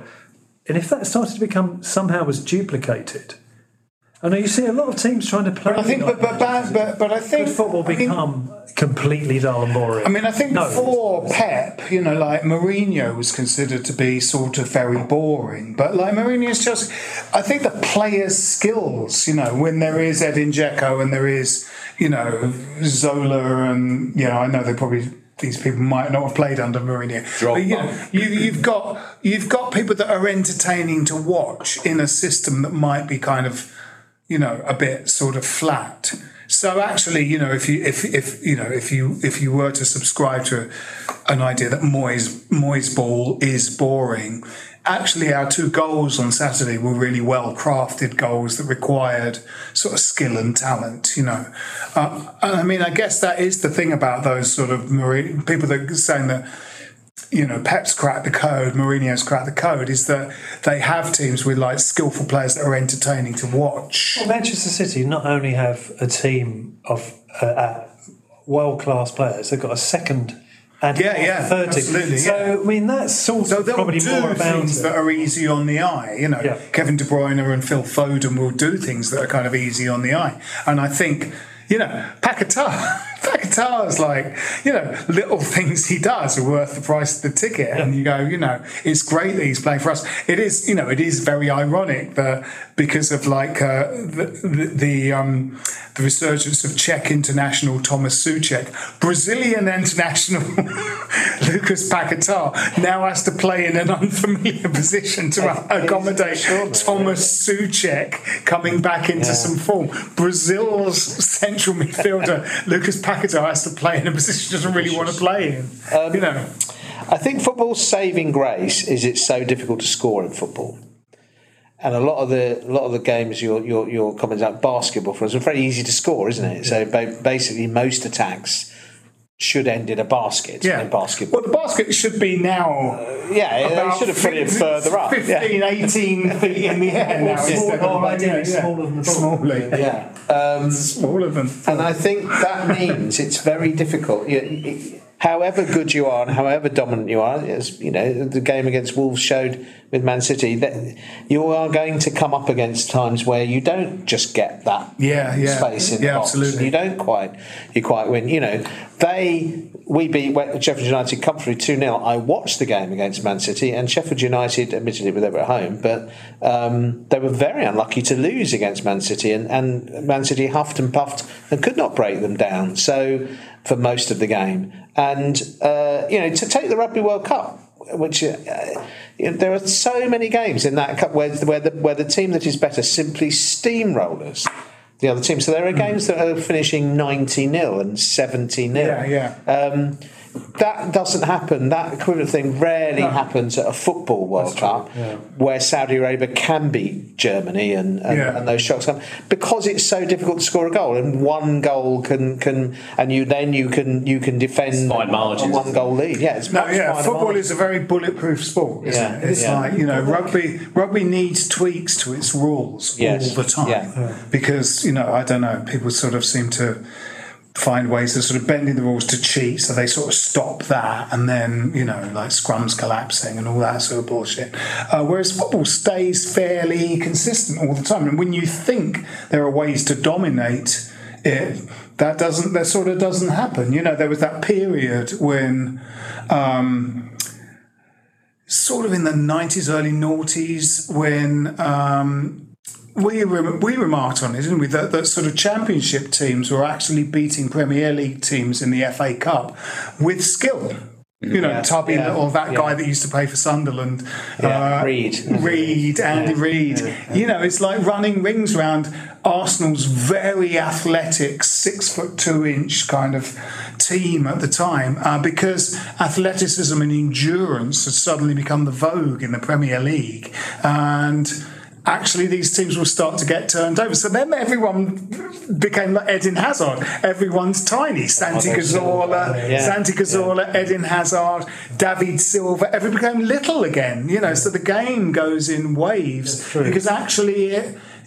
And if that started to become somehow was duplicated, I know you see a lot of teams trying to play. But I think, but, but, but, but, but I think football become I mean, completely dull and boring. I mean, I think no, before Pep, you know, like Mourinho was considered to be sort of very boring. But like Mourinho's just, I think the players' skills, you know, when there is Edin Dzeko and there is, you know, Zola and you know, I know they probably. These people might not have played under Mourinho. Drop but you know, you, you've got you've got people that are entertaining to watch in a system that might be kind of. You know, a bit sort of flat. So actually, you know, if you if if you know if you if you were to subscribe to an idea that Moyes Moyes ball is boring, actually our two goals on Saturday were really well crafted goals that required sort of skill and talent. You know, uh, and I mean, I guess that is the thing about those sort of Mourinho, people that are saying that. You know, Pep's cracked the code, Mourinho's cracked the code, is that they have teams with, like, skillful players that are entertaining to watch. Well, Manchester City not only have a team of uh, uh, world-class players, they've got a second and yeah, a yeah, third team. So, yeah. I mean, that's sort so of probably do more about things it. That are easy on the eye, you know. Yeah. Kevin De Bruyne and Phil Foden will do things that are kind of easy on the eye. And I think... You know, Paqueta, Paqueta's like, you know, little things he does are worth the price of the ticket. Yeah. And you go, you know, it's great that he's playing for us. It is, you know, it is very ironic that because of like uh, the the, the, um, the resurgence of Czech international Thomas Soucek, Brazilian international Lucas Paqueta now has to play in an unfamiliar position to it, accommodate sure, Thomas yeah. Soucek coming back into yeah. some form. Brazil's central midfielder Lucas Paqueta has to play in a position he doesn't really want to play in. Um, you know, I think football's saving grace is it's so difficult to score in football, and a lot of the a lot of the games your your your comments about basketball for us are very easy to score, isn't it? So basically, most attacks should end in a basket. Yeah, in basketball. Well, the basket should be now. Uh, yeah, they should have put it further up. fifteen, yeah. eighteen feet in the air now. Smaller than the ball. Smaller than yeah. Um, Smaller than. And I think that means it's very difficult. You, it, however good you are and however dominant you are, as you know, the game against Wolves showed with Man City, that you are going to come up against times where you don't just get that yeah, yeah. space in yeah, the box. Absolutely. You don't quite, you quite win. You know, they we beat Sheffield United comfortably two nil. I watched the game against Man City, and Sheffield United, admittedly, they were at home, but um, they were very unlucky to lose against Man City, and, and Man City huffed and puffed and could not break them down. So for most of the game. And, uh, you know, to take the Rugby World Cup, which uh, there are so many games in that cup where where the, where the team that is better simply steamrollers the other team. So there are games that are finishing ninety nil and seventy nil. Yeah, yeah. Um, that doesn't happen. That equivalent thing rarely no. happens at a football World Cup, yeah. where Saudi Arabia can beat Germany and, and, yeah. and those shocks come, because it's so difficult to score a goal, and one goal can can and you then you can you can defend one, one goal lead. Yeah, it's no, yeah. Football margin. Is a very bulletproof sport, isn't yeah. it? It's yeah. like you know, rugby. Rugby needs tweaks to its rules yes. all the time yeah. because you know I don't know. People sort of seem to find ways of sort of bending the rules to cheat, so they sort of stop that, and then you know like scrums collapsing and all that sort of bullshit, uh, whereas football stays fairly consistent all the time. And when you think there are ways to dominate it, that doesn't that sort of doesn't happen. You know, there was that period when um, sort of in the nineties, early noughties, when um We re- we remarked on it, didn't we? That, that sort of championship teams were actually beating Premier League teams in the F A Cup with skill. You know, yeah, Tubby yeah, or that yeah. guy that used to play for Sunderland, yeah, uh, Reed, Reed, Andy yeah, Reed. Yeah. You know, it's like running rings round Arsenal's very athletic six foot two inch kind of team at the time, uh, because athleticism and endurance had suddenly become the vogue in the Premier League, and actually these teams will start to get turned over. So then everyone became like Eden Hazard. Everyone's tiny. Santi oh, Cazorla, yeah. Santi Cazorla, yeah. Eden Hazard, David Silva. Everyone became little again, you know. Yeah. So the game goes in waves because actually it,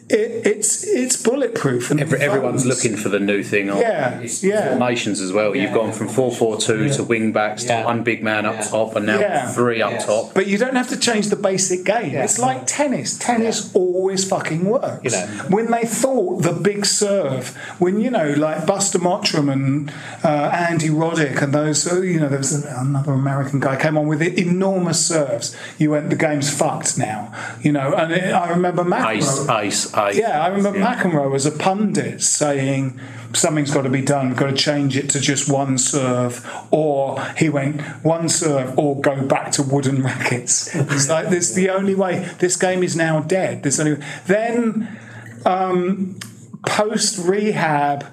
it, it's it's bulletproof. And Every, everyone's looking for the new thing on yeah. yeah. formations as well. Yeah. You've gone from four four two yeah. to wing backs yeah. to one big man up yeah. top, and now yeah. three up yes. top. But you don't have to change the basic game. Yeah. It's like tennis. Tennis yeah. always fucking works. You know. When they thought the big serve, when, you know, like Buster Mottram and uh, Andy Roddick and those, you know, there was another American guy came on with enormous serves. You went, the game's fucked now. You know, and it, I remember Matt. Ice, ice. I, yeah, I remember yeah. McEnroe as a pundit saying something's got to be done, we've got to change it to just one serve, or he went one serve or go back to wooden rackets. It's like this the only way, this game is now dead. This only then um, post rehab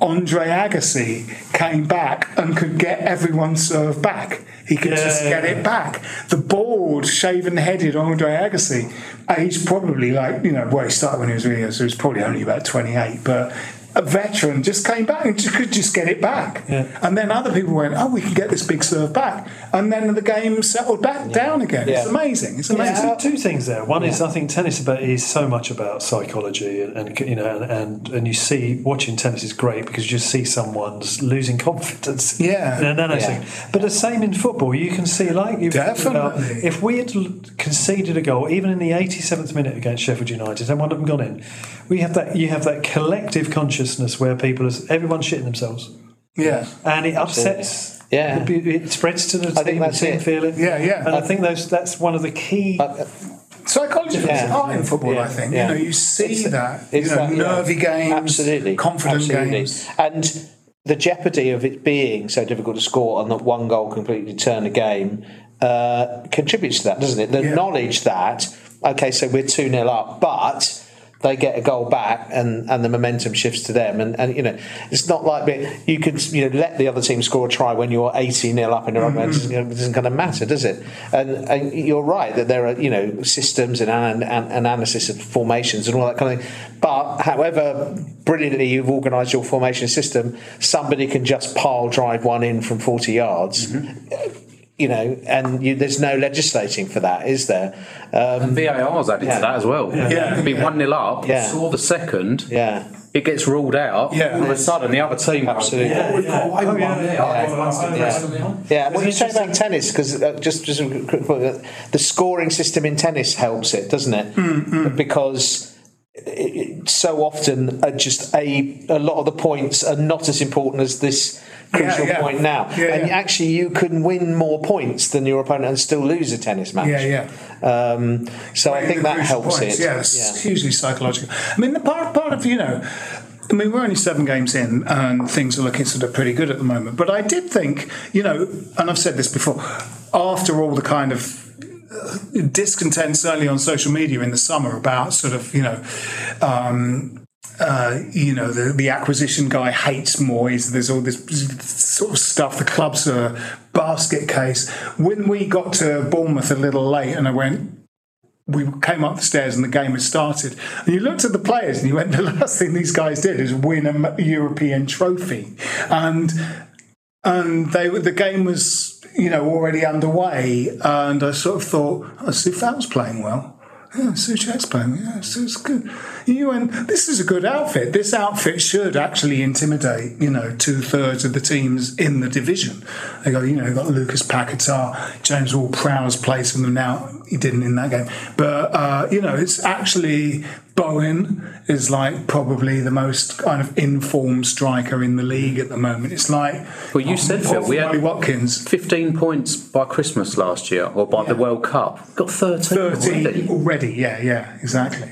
Andre Agassi came back and could get everyone's serve back. He could yeah. just get it back. The bald, shaven-headed Andre Agassi, aged probably like, you know, well, he started when he was really young, so he was probably only about twenty-eight, but a veteran just came back and just, could just get it back. Yeah. And then other people went, oh, we can get this big serve back. And then the game settled back yeah. down again. Yeah. It's amazing. It's amazing. Yeah, two things there. One yeah. is, I think tennis about, is so much about psychology, and, and you know, and, and, and you see, watching tennis is great because you just see someone's losing confidence. Yeah. No, no, no, yeah. Thing. But the same in football. You can see, like, you've about, if we had conceded a goal, even in the eighty-seventh minute against Sheffield United, and one of them gone in, we have that. You have that collective consciousness where people is everyone shitting themselves. Yeah. And it upsets. Yeah. It spreads to the I team, the team feeling. Yeah, yeah. And I, I think those that's one of the key I, I, psychology yeah. is art in football, yeah. I think. Yeah. You know, you see it's, that. It's you know, that, nervy yeah. games, absolutely. Confident absolutely. games. And the jeopardy of it being so difficult to score and that one goal completely turn a game uh, contributes to that, doesn't it? The yeah. knowledge that, okay, so we're two nil up, but they get a goal back, and, and the momentum shifts to them, and, and you know it's not like you could you know let the other team score a try when you're eighty nil up in the mm-hmm. run. It doesn't kind of matter, does it? And, and you're right that there are you know systems and, and, and analysis of formations and all that kind of thing. But however brilliantly you've organised your formation system, somebody can just pile drive one in from forty yards. Mm-hmm. You know, and you, there's no legislating for that, is there? Um, and V A R's added yeah. to that as well. Yeah, yeah. It'd be one nil up, yeah. saw the second. Yeah. It gets ruled out. Yeah. All of a sudden, the other team absolutely. Yeah, yeah. yeah. Oh, yeah, yeah. yeah. yeah. yeah. yeah. Well, you say about tennis because uh, just just a quick point, uh, the scoring system in tennis helps it, doesn't it? Mm-hmm. Because it, so often, uh, just a a lot of the points are not as important as this crucial yeah, yeah. point now, yeah, and yeah. actually you can win more points than your opponent and still lose a tennis match. Yeah, yeah. Um, so Playing I think that helps points. it. Yes, yeah, yeah. hugely psychological. I mean, the part part of you know I mean, we're only seven games in and things are looking sort of pretty good at the moment. But I did think, you know, and I've said this before, after all the kind of discontent, certainly on social media in the summer, about sort of, you know, um, uh, you know, the, the acquisition guy hates Moyes. There's all this sort of stuff. The club's a basket case. When we got to Bournemouth a little late and I went, we came up the stairs and the game had started. And you looked at the players and you went, the last thing these guys did is win a European trophy. And and they the game was, you know, already underway. And I sort of thought, oh, Soufal's playing well. Yeah, Soucek's playing. Yeah, so it's good. And you went, this is a good outfit. This outfit should actually intimidate, you know, two-thirds of the teams in the division. They got, you know, got Lucas Paqueta, James Ward-Prowse plays for them now. He didn't in that game. But, uh, you know, it's actually Bowen is like probably the most kind of informed striker in the league at the moment. It's like... Well, you um, said, Phil, we had Watkins. fifteen points by Christmas last year or by yeah. the World Cup. Got thirteen, thirteen already. already. Yeah, yeah, exactly.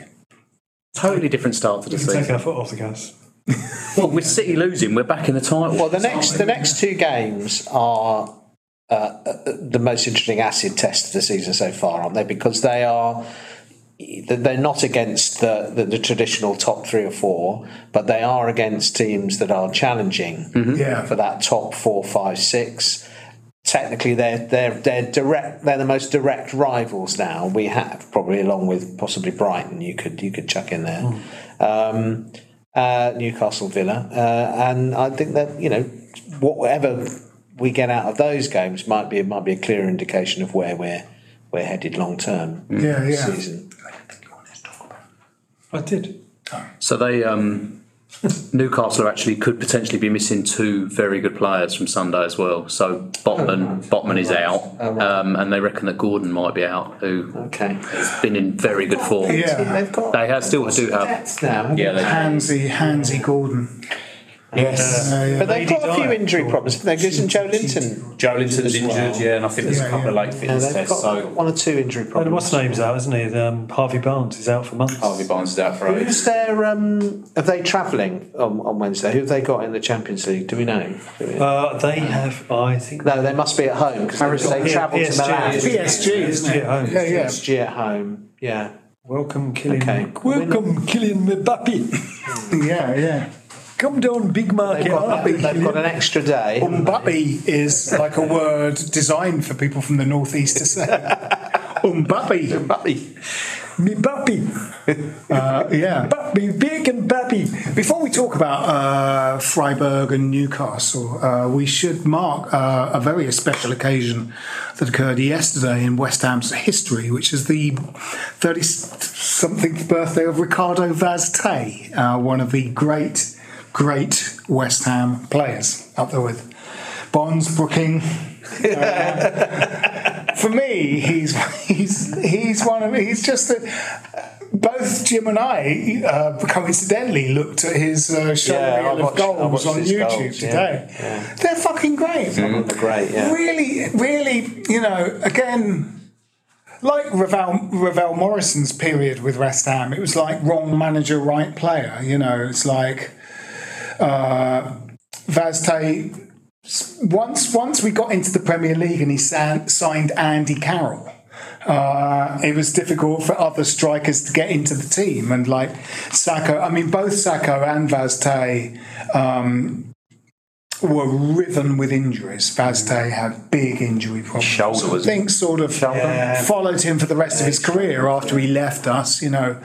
Totally different start to the season. Taking our foot off the gas. Well, with City losing, we're back in the title. Well, the next, the next two games are... Uh, the most interesting acid test of the season so far, aren't they? Because they are, they're not against the, the, the traditional top three or four, but they are against teams that are challenging mm-hmm. yeah. for that top four, five, six. Technically, they're they're they're direct. They're the most direct rivals now we have, probably along with possibly Brighton. You could you could chuck in there, mm. um, uh, Newcastle, Villa, uh, and I think that, you know, whatever we get out of those games might be might be a clear indication of where we're we're headed long term. Yeah, yeah. Season. I did. So they um, Newcastle actually could potentially be missing two very good players from Sunday as well. So Botman oh, Botman oh, is right. out, oh, right. um, and they reckon that Gordon might be out, who okay. has been in very good form. Yeah, they've got they have still do have now, yeah, Handsy Handsy Gordon. Yes, uh, yeah. But they've got a few injury problems. They've got Joe Linton. Joe Linton's injured, well. yeah, and I think there's yeah, a couple yeah. of late fitness yeah, tests. So one or two injury problems. And what's name's out, isn't he? Um, Harvey Barnes is out for months. Harvey Barnes is out for ages. Who's their? Um, are they travelling on, on Wednesday? Who have they got in the Champions League? Do we know? Do we know? Uh, they have. I think. No, they must be at home because they, they travel to Milan. P S G, isn't it? Yeah, yeah. P S G at home. Yeah. Welcome, Kylian. Okay. Welcome, Kylian Mbappe. Yeah, yeah. Come down, big market. They've got, they've got an extra day. Umbappy is like a word designed for people from the northeast to say. Umbappy. Umbappy. Me bappy. Uh, yeah. Bappy, big and bappy. Before we talk about uh, Freiburg and Newcastle, uh, we should mark uh, a very special occasion that occurred yesterday in West Ham's history, which is the thirty-somethingth birthday of Ricardo Vaz Te, uh, one of the great... great West Ham players, up there with Bonds, Brooking. Um, for me, he's he's he's one of he's just a, both Jim and I uh, coincidentally looked at his uh, show yeah, of watched, goals on YouTube goals, today. Yeah, yeah. They're fucking great. Mm. They're great. Yeah. Really, really, you know, again. Like Ravel, Ravel Morrison's period with West Ham, it was like wrong manager, right player. You know, it's like. Uh, Vaz Te, once once we got into the Premier League and he san- signed Andy Carroll, uh, it was difficult for other strikers to get into the team, and like Sacco, I mean both Sacco and Vaz Te um, were riven with injuries. Vaz Te had big injury problems. Shoulder was I think sort of yeah. followed him for the rest yeah. of his career after he left us, you know.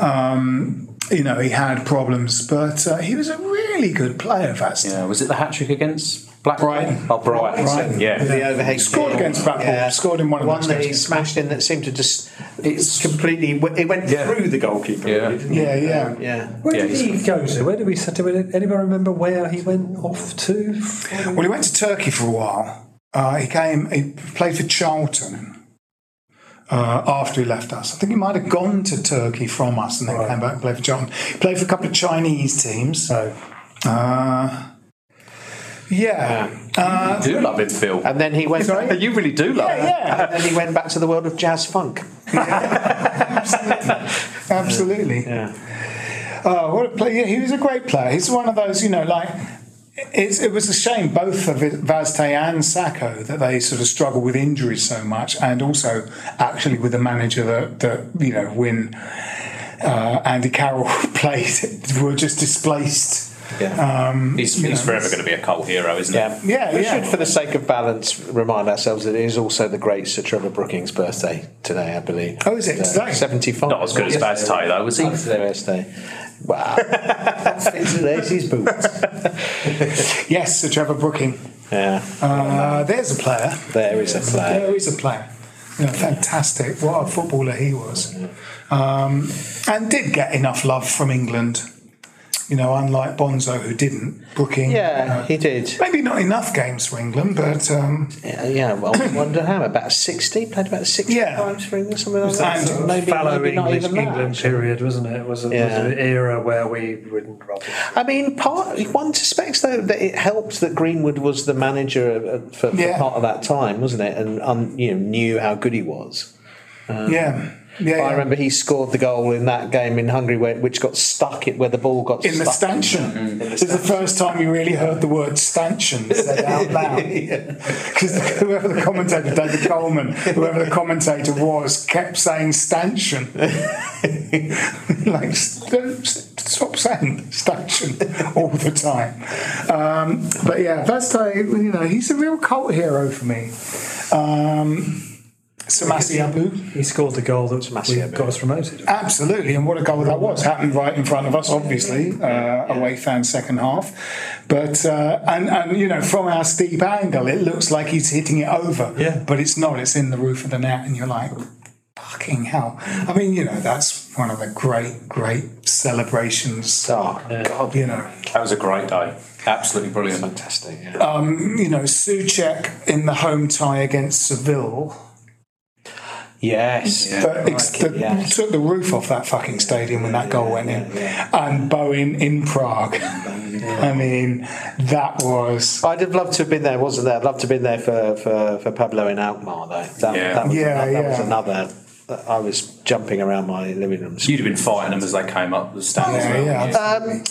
Um, You know, he had problems, but uh, he was a really good player, Vaz Te. Yeah, was it the hat-trick against Blackpool? Brighton. Oh, Brighton. Brighton. Yeah. The overhead scored field. Against Blackpool. Yeah. Scored in one, one of those games. One that he smashed in that seemed to just... It's completely... It went yeah. through the goalkeeper. Yeah, really, didn't yeah, it? yeah. Um, yeah. Where yeah, did he go to? Where did we... Did anybody remember where he went off to? Well, he went to Turkey for a while. Uh, he came... He played for Charlton... Uh, after he left us. I think he might have gone to Turkey from us and then right. came back and played for Charlton. Played for a couple of Chinese teams. Oh. Uh, yeah. yeah. Uh, you do love him, Phil. And then he went... Back, you really do love yeah, him. Yeah. And then he went back to the world of jazz funk. Yeah. Absolutely. Absolutely. Yeah. Oh, what a play. He was a great player. He's one of those, you know, like, it's, it was a shame both for Vaz Te and Sacco that they sort of struggle with injuries so much, and also actually with a manager that, that you know, when uh, Andy Carroll played, were just displaced. Yeah. Um, he's he's know, forever going to be a cult hero, isn't yeah. he? Yeah, we yeah. should, for the sake of balance, remind ourselves that it is also the great Sir Trevor Brookings' birthday today, I believe. Oh, is it? So, today? seventy-five. Not as good as Vaz Te, though, was he? Oh, today's day. Wow. Fits today's his boots. Yes, Sir Trevor Brooking. Yeah. Uh, there's a player. There is a player. There is a player. You know, fantastic. What a footballer he was. Um, and did get enough love from England. You know, unlike Bonzo, who didn't. Brooking. Yeah, you know, he did. Maybe not enough games for England, but... Um, yeah, yeah, well, I wonder how. About sixty? Played about sixty yeah. times for England, something like that. That maybe, fallow maybe English not even England that. Period, wasn't it? It was, a, yeah. it was an era where we wouldn't... I mean, part, one suspects, though, that it helped that Greenwood was the manager for, for yeah. part of that time, wasn't it? And, um, you know, knew how good he was. Um, yeah. Yeah, I yeah. remember he scored the goal in that game in Hungary, where, which got stuck it where the ball got in stuck. The stanchion. Mm-hmm. It was the first time you really heard the word stanchion said out loud. Because yeah. whoever the commentator, David Coleman, whoever the commentator was, kept saying stanchion. Like, st- stop saying stanchion all the time. Um, but yeah, Vaz Te, you know, he's a real cult hero for me. Um, Samasiabu. He scored the goal that got us promoted. Absolutely, and what a goal that was. Happened right in front of us, obviously. Uh, yeah. Away fan second half. But, uh, and, and, you know, from our steep angle, it looks like he's hitting it over. Yeah. But it's not. It's in the roof of the net, and you're like, fucking hell. I mean, you know, that's one of the great, great celebrations. Oh, yeah. God, you know. That was a great day. Absolutely brilliant. Fantastic, yeah. Um, you know, Soucek in the home tie against Seville... Yes, yeah, but ex- like it, yeah. the, took the roof off that fucking stadium when that yeah, goal went yeah, in, yeah. and Bowen in Prague. Yeah. I mean, that was. I'd have loved to have been there, wasn't there? I'd love to have been there for, for, for Pablo in Alkmaar, though. That, yeah, that was, yeah, that, that yeah. was another. I was jumping around my living room. You'd have been fighting them as they came up the stand. Yeah, well, yeah. Um,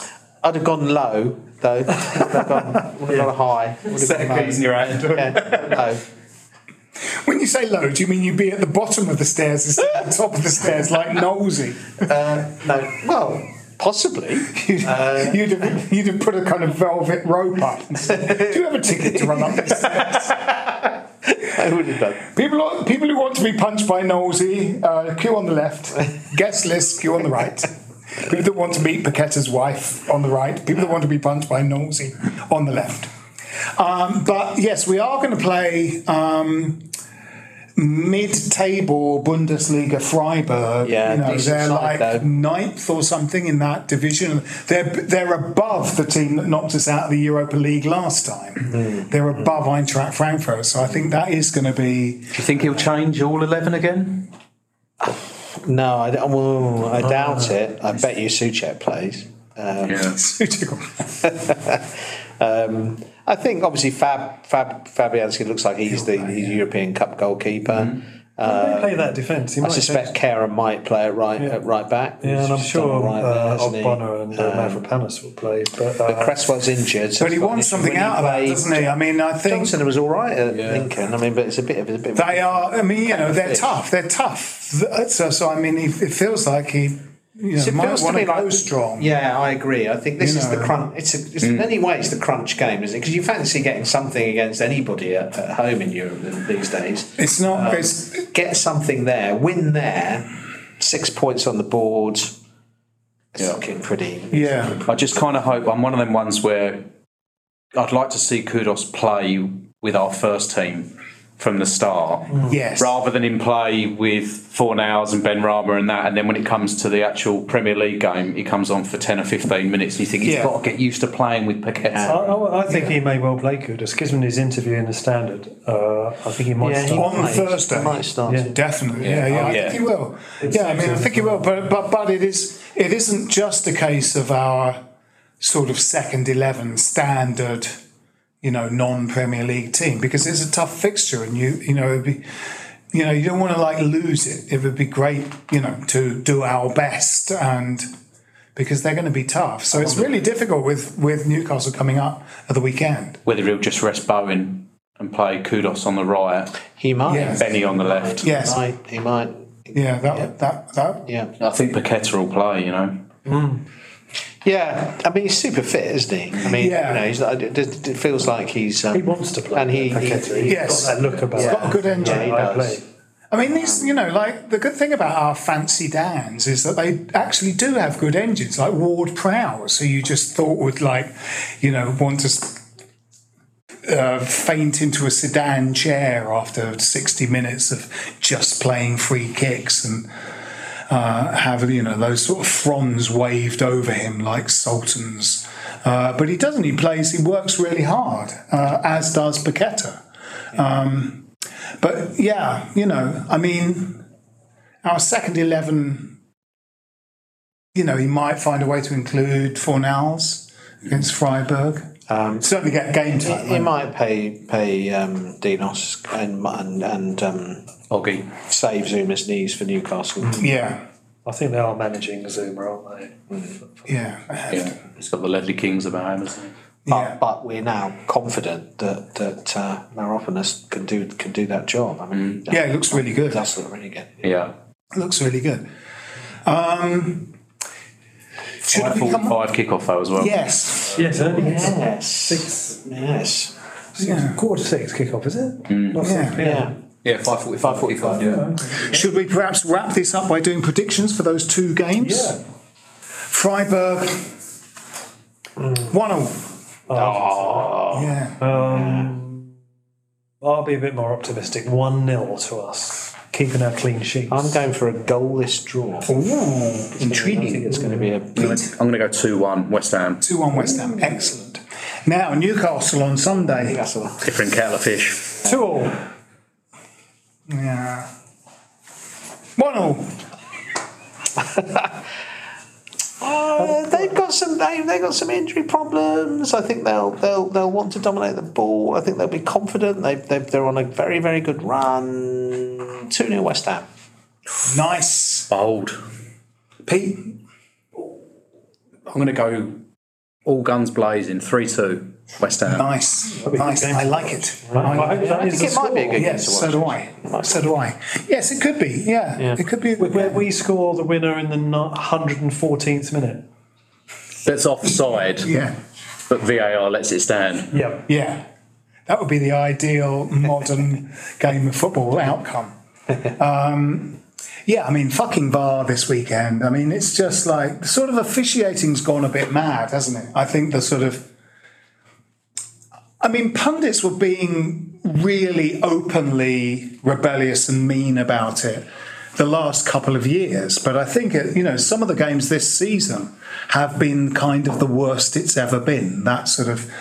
I'd have gone low though. I'd have gone, would have yeah. gone high. Would have set a keys in your hand. Yeah, low. When you say low, do you mean you'd be at the bottom of the stairs instead of the top of the stairs, like Nosey? Uh, no, well, possibly. You'd, uh, you'd, have, you'd have put a kind of velvet rope up and said, do you have a ticket to run up the stairs? I would have done. People, people who want to be punched by Nosey, uh, queue on the left, guest list, queue on the right. People that want to meet Paqueta's wife on the right, people that want to be punched by Nosey on the left. Um, but yes, we are going to play um, mid-table Bundesliga Freiburg. Yeah, you know, they're like though. ninth or something in that division. They're they're above the team that knocked us out of the Europa League last time. Mm. They're above mm. Eintracht Frankfurt, so I think that is going to be. Do you think he'll change all eleven again? No, I, well, I oh. doubt it. I bet you Soucek plays. Um, yeah, Soucek. Um, I think obviously Fab, Fab Fabianski looks like he's the he's European Cup goalkeeper. Mm-hmm. Uh, he play that defence. I suspect Kara might play it right yeah. at right back. Yeah, and I'm sure right uh, Ogbonna and uh, Mavropanos will play. But, uh, but Cresswell's injured, so but he wants something really out of that, doesn't he? I mean, I think Johnson was all right at yeah. Lincoln. I mean, but it's a bit of a bit. They are. I mean, you know, they're tough. They're tough. So, so I mean, it feels like he. You know, so it feels to me like strong. Yeah, I agree. I think this you is know. the crunch. It's, a, it's mm. in any way it's the crunch game, isn't it? Because you fancy getting something against anybody at, at home in Europe these days. It's not. Um, it's, get something there, win there, six points on the board. It's yeah. looking pretty. Yeah, pretty, I just kind of hope I'm one of them ones where I'd like to see Kudus play with our first team from the start, mm. yes, rather than in play with Fornals and Benrahma and that, and then when it comes to the actual Premier League game, he comes on for ten or fifteen minutes, and you think he's yeah. got to get used to playing with Paqueta. I, I think yeah. he may well play Kudus. Given his interview in the Standard, uh, I think he might yeah, start on Thursday. He might start, yeah. definitely. Yeah, yeah, yeah. Oh, I yeah. think he will. It's yeah, I mean, I think he will. But but but it is it isn't just a case of our sort of second eleven standard. You know, non-Premier League team, because it's a tough fixture, and you you know it'd be, you know, you don't want to like lose it. It would be great, you know, to do our best and because they're going to be tough. So it's really difficult with, with Newcastle coming up at the weekend. Whether he'll just rest Bowen and play Kudus on the right. He might. Yes. Benny on the left. Yes. He might. He might. Yeah, that, yeah. that, that. Yeah. I think Paqueta will play, you know. Mm. Yeah, I mean, he's super fit, isn't he? I mean, yeah. you know, he's, it, it feels like he's... Um, he wants to play. And he, he, he's yes. got that look about him. He's got a good engine. Yeah, he does. I mean, these, you know, like, the good thing about our fancy Dans is that they actually do have good engines, like Ward-Prowse, who you just thought would, like, you know, want to uh, faint into a sedan chair after sixty minutes of just playing free kicks and... Uh, have, you know, those sort of fronds waved over him like sultans. Uh, but he doesn't. He plays, he works really hard, uh, as does Paqueta. Um, but, yeah, you know, I mean, our second eleven, you know, he might find a way to include Fornals against Freiburg. Um, Certainly get game time. He, he might pay pay um, Dinos and and, and um, Oggy save Zuma's knees for Newcastle. Yeah, I think they are managing Zuma, aren't they? Mm. Yeah, yeah. It's got the Ledley Kings about him, isn't it? But, yeah. but we're now confident that that uh, Mavropanos can do can do that job. I mean, mm. yeah, it looks really good. That's look really good. Yeah, it looks really good. Um, Five, four, five kickoff though as well. Yes. Yes. Early. Yes. Six. Yes. Yeah. Quarter to six kickoff, is it? Mm. Not yeah. Six, yeah. Yeah. Yeah. Five forty. Five forty-five. Yeah. Okay. Should we perhaps wrap this up by doing predictions for those two games? Yeah. Freiburg. Mm. One all. Oh. Yeah. Um, I'll be a bit more optimistic. One nil to us. Keeping our clean sheets. I'm going for a goalless draw. Ooh, intriguing. I think it's going to be a... Beat. I'm going to go two one West Ham. two one West Ham. Excellent. Now, Newcastle on Sunday. Newcastle. Different kettle of fish. two all Yeah. one all Uh, they've got some. They, they've got some injury problems. I think they'll they'll they'll want to dominate the ball. I think they'll be confident. They they're on a very very good run. two nil West Ham. Nice, bold. Pete, I'm going to go all guns blazing. three two West Ham. Nice, nice. I like it. Right. I, I, hope that I is think it score. Might be a good yes, game to watch. So do I. Like so do I. Yes, it could be. Yeah, yeah. It could be. Where we score the winner in the one hundred fourteenth minute. That's offside. Yeah. But V A R lets it stand. Yeah. Yeah. That would be the ideal modern game of football outcome. Um, yeah, I mean, fucking V A R this weekend. I mean, it's just like sort of officiating's gone a bit mad, hasn't it? I think the sort of. I mean, pundits were being really openly rebellious and mean about it the last couple of years. But I think, it, you know, some of the games this season have been kind of the worst it's ever been. That sort of,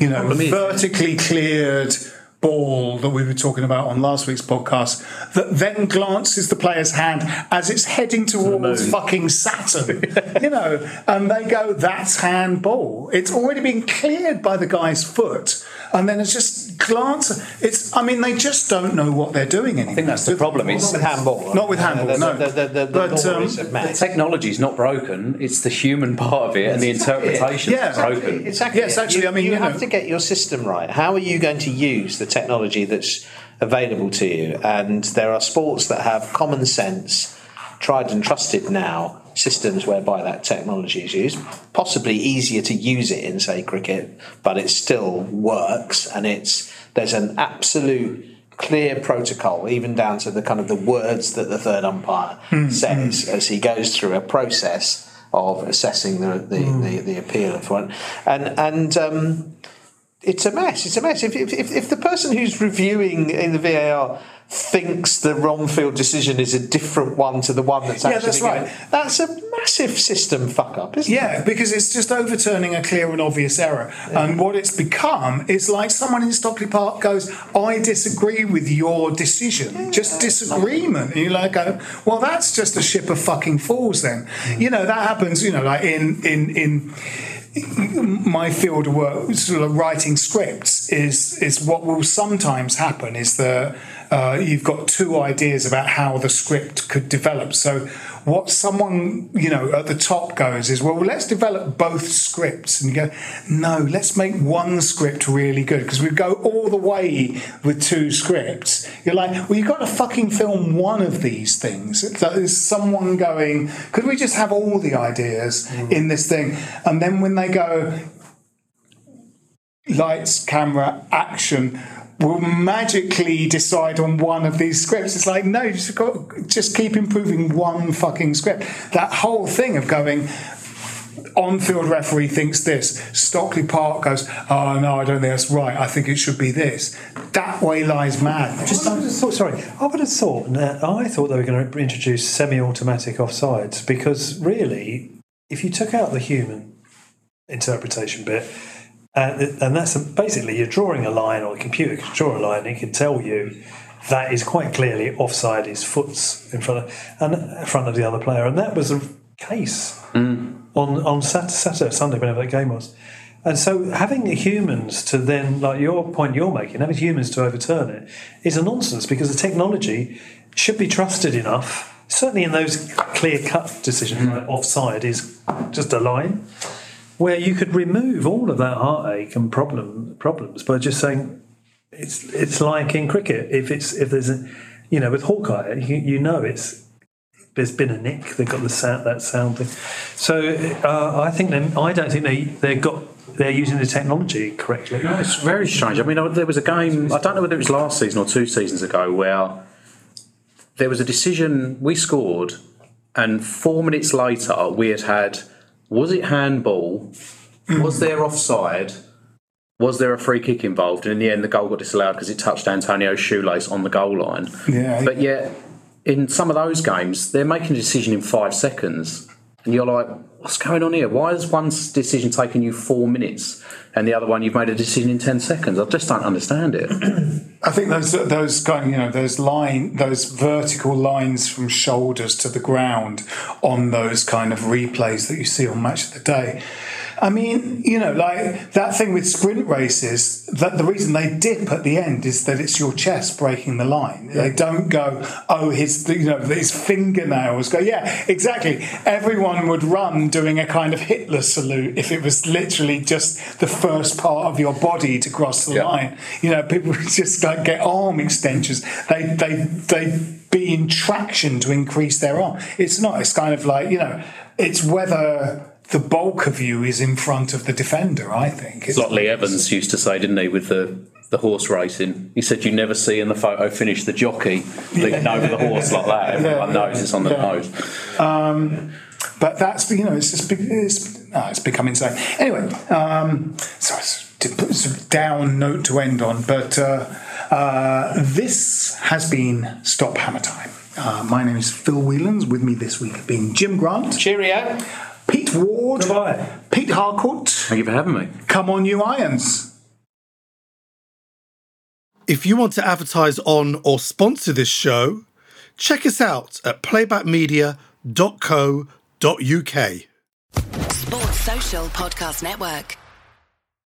you know, vertically cleared ball that we were talking about on last week's podcast that then glances the player's hand as it's heading towards fucking Saturn. You know, and they go, that's handball. It's already been cleared by the guy's foot. And then it's just glance. It's. I mean, they just don't know what they're doing anymore. I think that's the problem. Not it's with handball. Not with handball. No, the, the, the, the, but um, the technology's not broken. It's the human part of it, yes, and the interpretation is yeah. broken. Exactly. Yes, actually, you, I mean, you, you have know. to get your system right. How are you going to use the technology that's available to you? And there are sports that have common sense, tried and trusted now systems whereby that technology is used. Possibly easier to use it in, say, cricket, but it still works, and it's there's an absolute clear protocol, even down to the kind of the words that the third umpire mm-hmm. says as he goes through a process of assessing the the, mm. the, the appeal of one. And and um, it's a mess. It's a mess. If if if the person who's reviewing in the V A R thinks the wrong field decision is a different one to the one that's actually yeah, that's going. Right. That's a massive system fuck up, isn't yeah, it? Yeah, because it's just overturning a clear and obvious error. Yeah. And what it's become is like someone in Stockley Park goes, I disagree with your decision. Yeah, just disagreement. And you like go, well, that's just a ship of fucking fools then. Mm. You know, that happens, you know, like in in in my field of work, sort of writing scripts is is what will sometimes happen is the uh, you've got two ideas about how the script could develop. So what someone, you know, at the top goes is, well, let's develop both scripts. And you go, no, let's make one script really good, because we go all the way with two scripts. You're like, well, you've got to fucking film one of these things. There's someone going, could we just have all the ideas mm. in this thing? And then when they go, lights, camera, action, will magically decide on one of these scripts. It's like, no, just, got, just keep improving one fucking script. That whole thing of going, on-field referee thinks this, Stockley Park goes, oh, no, I don't think that's right, I think it should be this. That way lies mad. Just, I thought, sorry, I would have thought, now, I thought they were going to introduce semi-automatic offsides, because really, if you took out the human interpretation bit, Uh, and that's basically, you're drawing a line, or a computer can draw a line, it can tell you that is quite clearly offside, his foot's in front of and in front of the other player, and that was the case mm. on on Saturday, Saturday, Sunday, whenever that game was. And so having humans to then, like your point you're making, having humans to overturn it is a nonsense, because the technology should be trusted enough, certainly in those clear-cut decisions, mm. like offside is just a line, where you could remove all of that heartache and problem problems by just saying, it's it's like in cricket, if it's if there's a, you know, with Hawkeye, you, you know it's there's been a nick, they've got the sound, that sound thing. So uh, I think they, I don't think they they got they're using the technology correctly. No, it's very strange. I mean, there was a game, I don't know whether it was last season or two seasons ago, where there was a decision, we scored, and four minutes later we had had. Was it handball? Was there offside? Was there a free kick involved? And in the end, the goal got disallowed because it touched Antonio's shoelace on the goal line. Yeah. But yet, in some of those games, they're making a decision in five seconds. And you're like, what's going on here? Why has one decision taken you four minutes and the other one you've made a decision in ten seconds? I just don't understand it. I think those those kind of, you know, those line those vertical lines from shoulders to the ground on those kind of replays that you see on Match of the Day. I mean, you know, like that thing with sprint races, that the reason they dip at the end is that it's your chest breaking the line. Yeah. They don't go, oh, his, you know, his fingernails go. Yeah, exactly. Everyone would run doing a kind of Hitler salute if it was literally just the first part of your body to cross the yeah. line. You know, people would just like get arm extensions. They, they, they be in traction to increase their arm. It's not. It's kind of like, you know, it's whether the bulk of you is in front of the defender, I think. It's like Lee Evans used to say, didn't he, with the, the horse racing? He said, you never see in the photo finish the jockey leaning yeah. over the horse like that. Everyone yeah. knows it's on the yeah. nose. Um, but that's, you know, it's just it's, no, it's become insane. Anyway, um, so it's a down note to end on, but uh, uh, this has been Stop Hammer Time. Uh, my name is Phil Whelans. With me this week have been Jim Grant. Cheerio. Pete Ward. Goodbye. Pete Harcourt. Thank you for having me. Come on, you irons. If you want to advertise on or sponsor this show, check us out at playback media dot co dot uk. Sports Social Podcast Network.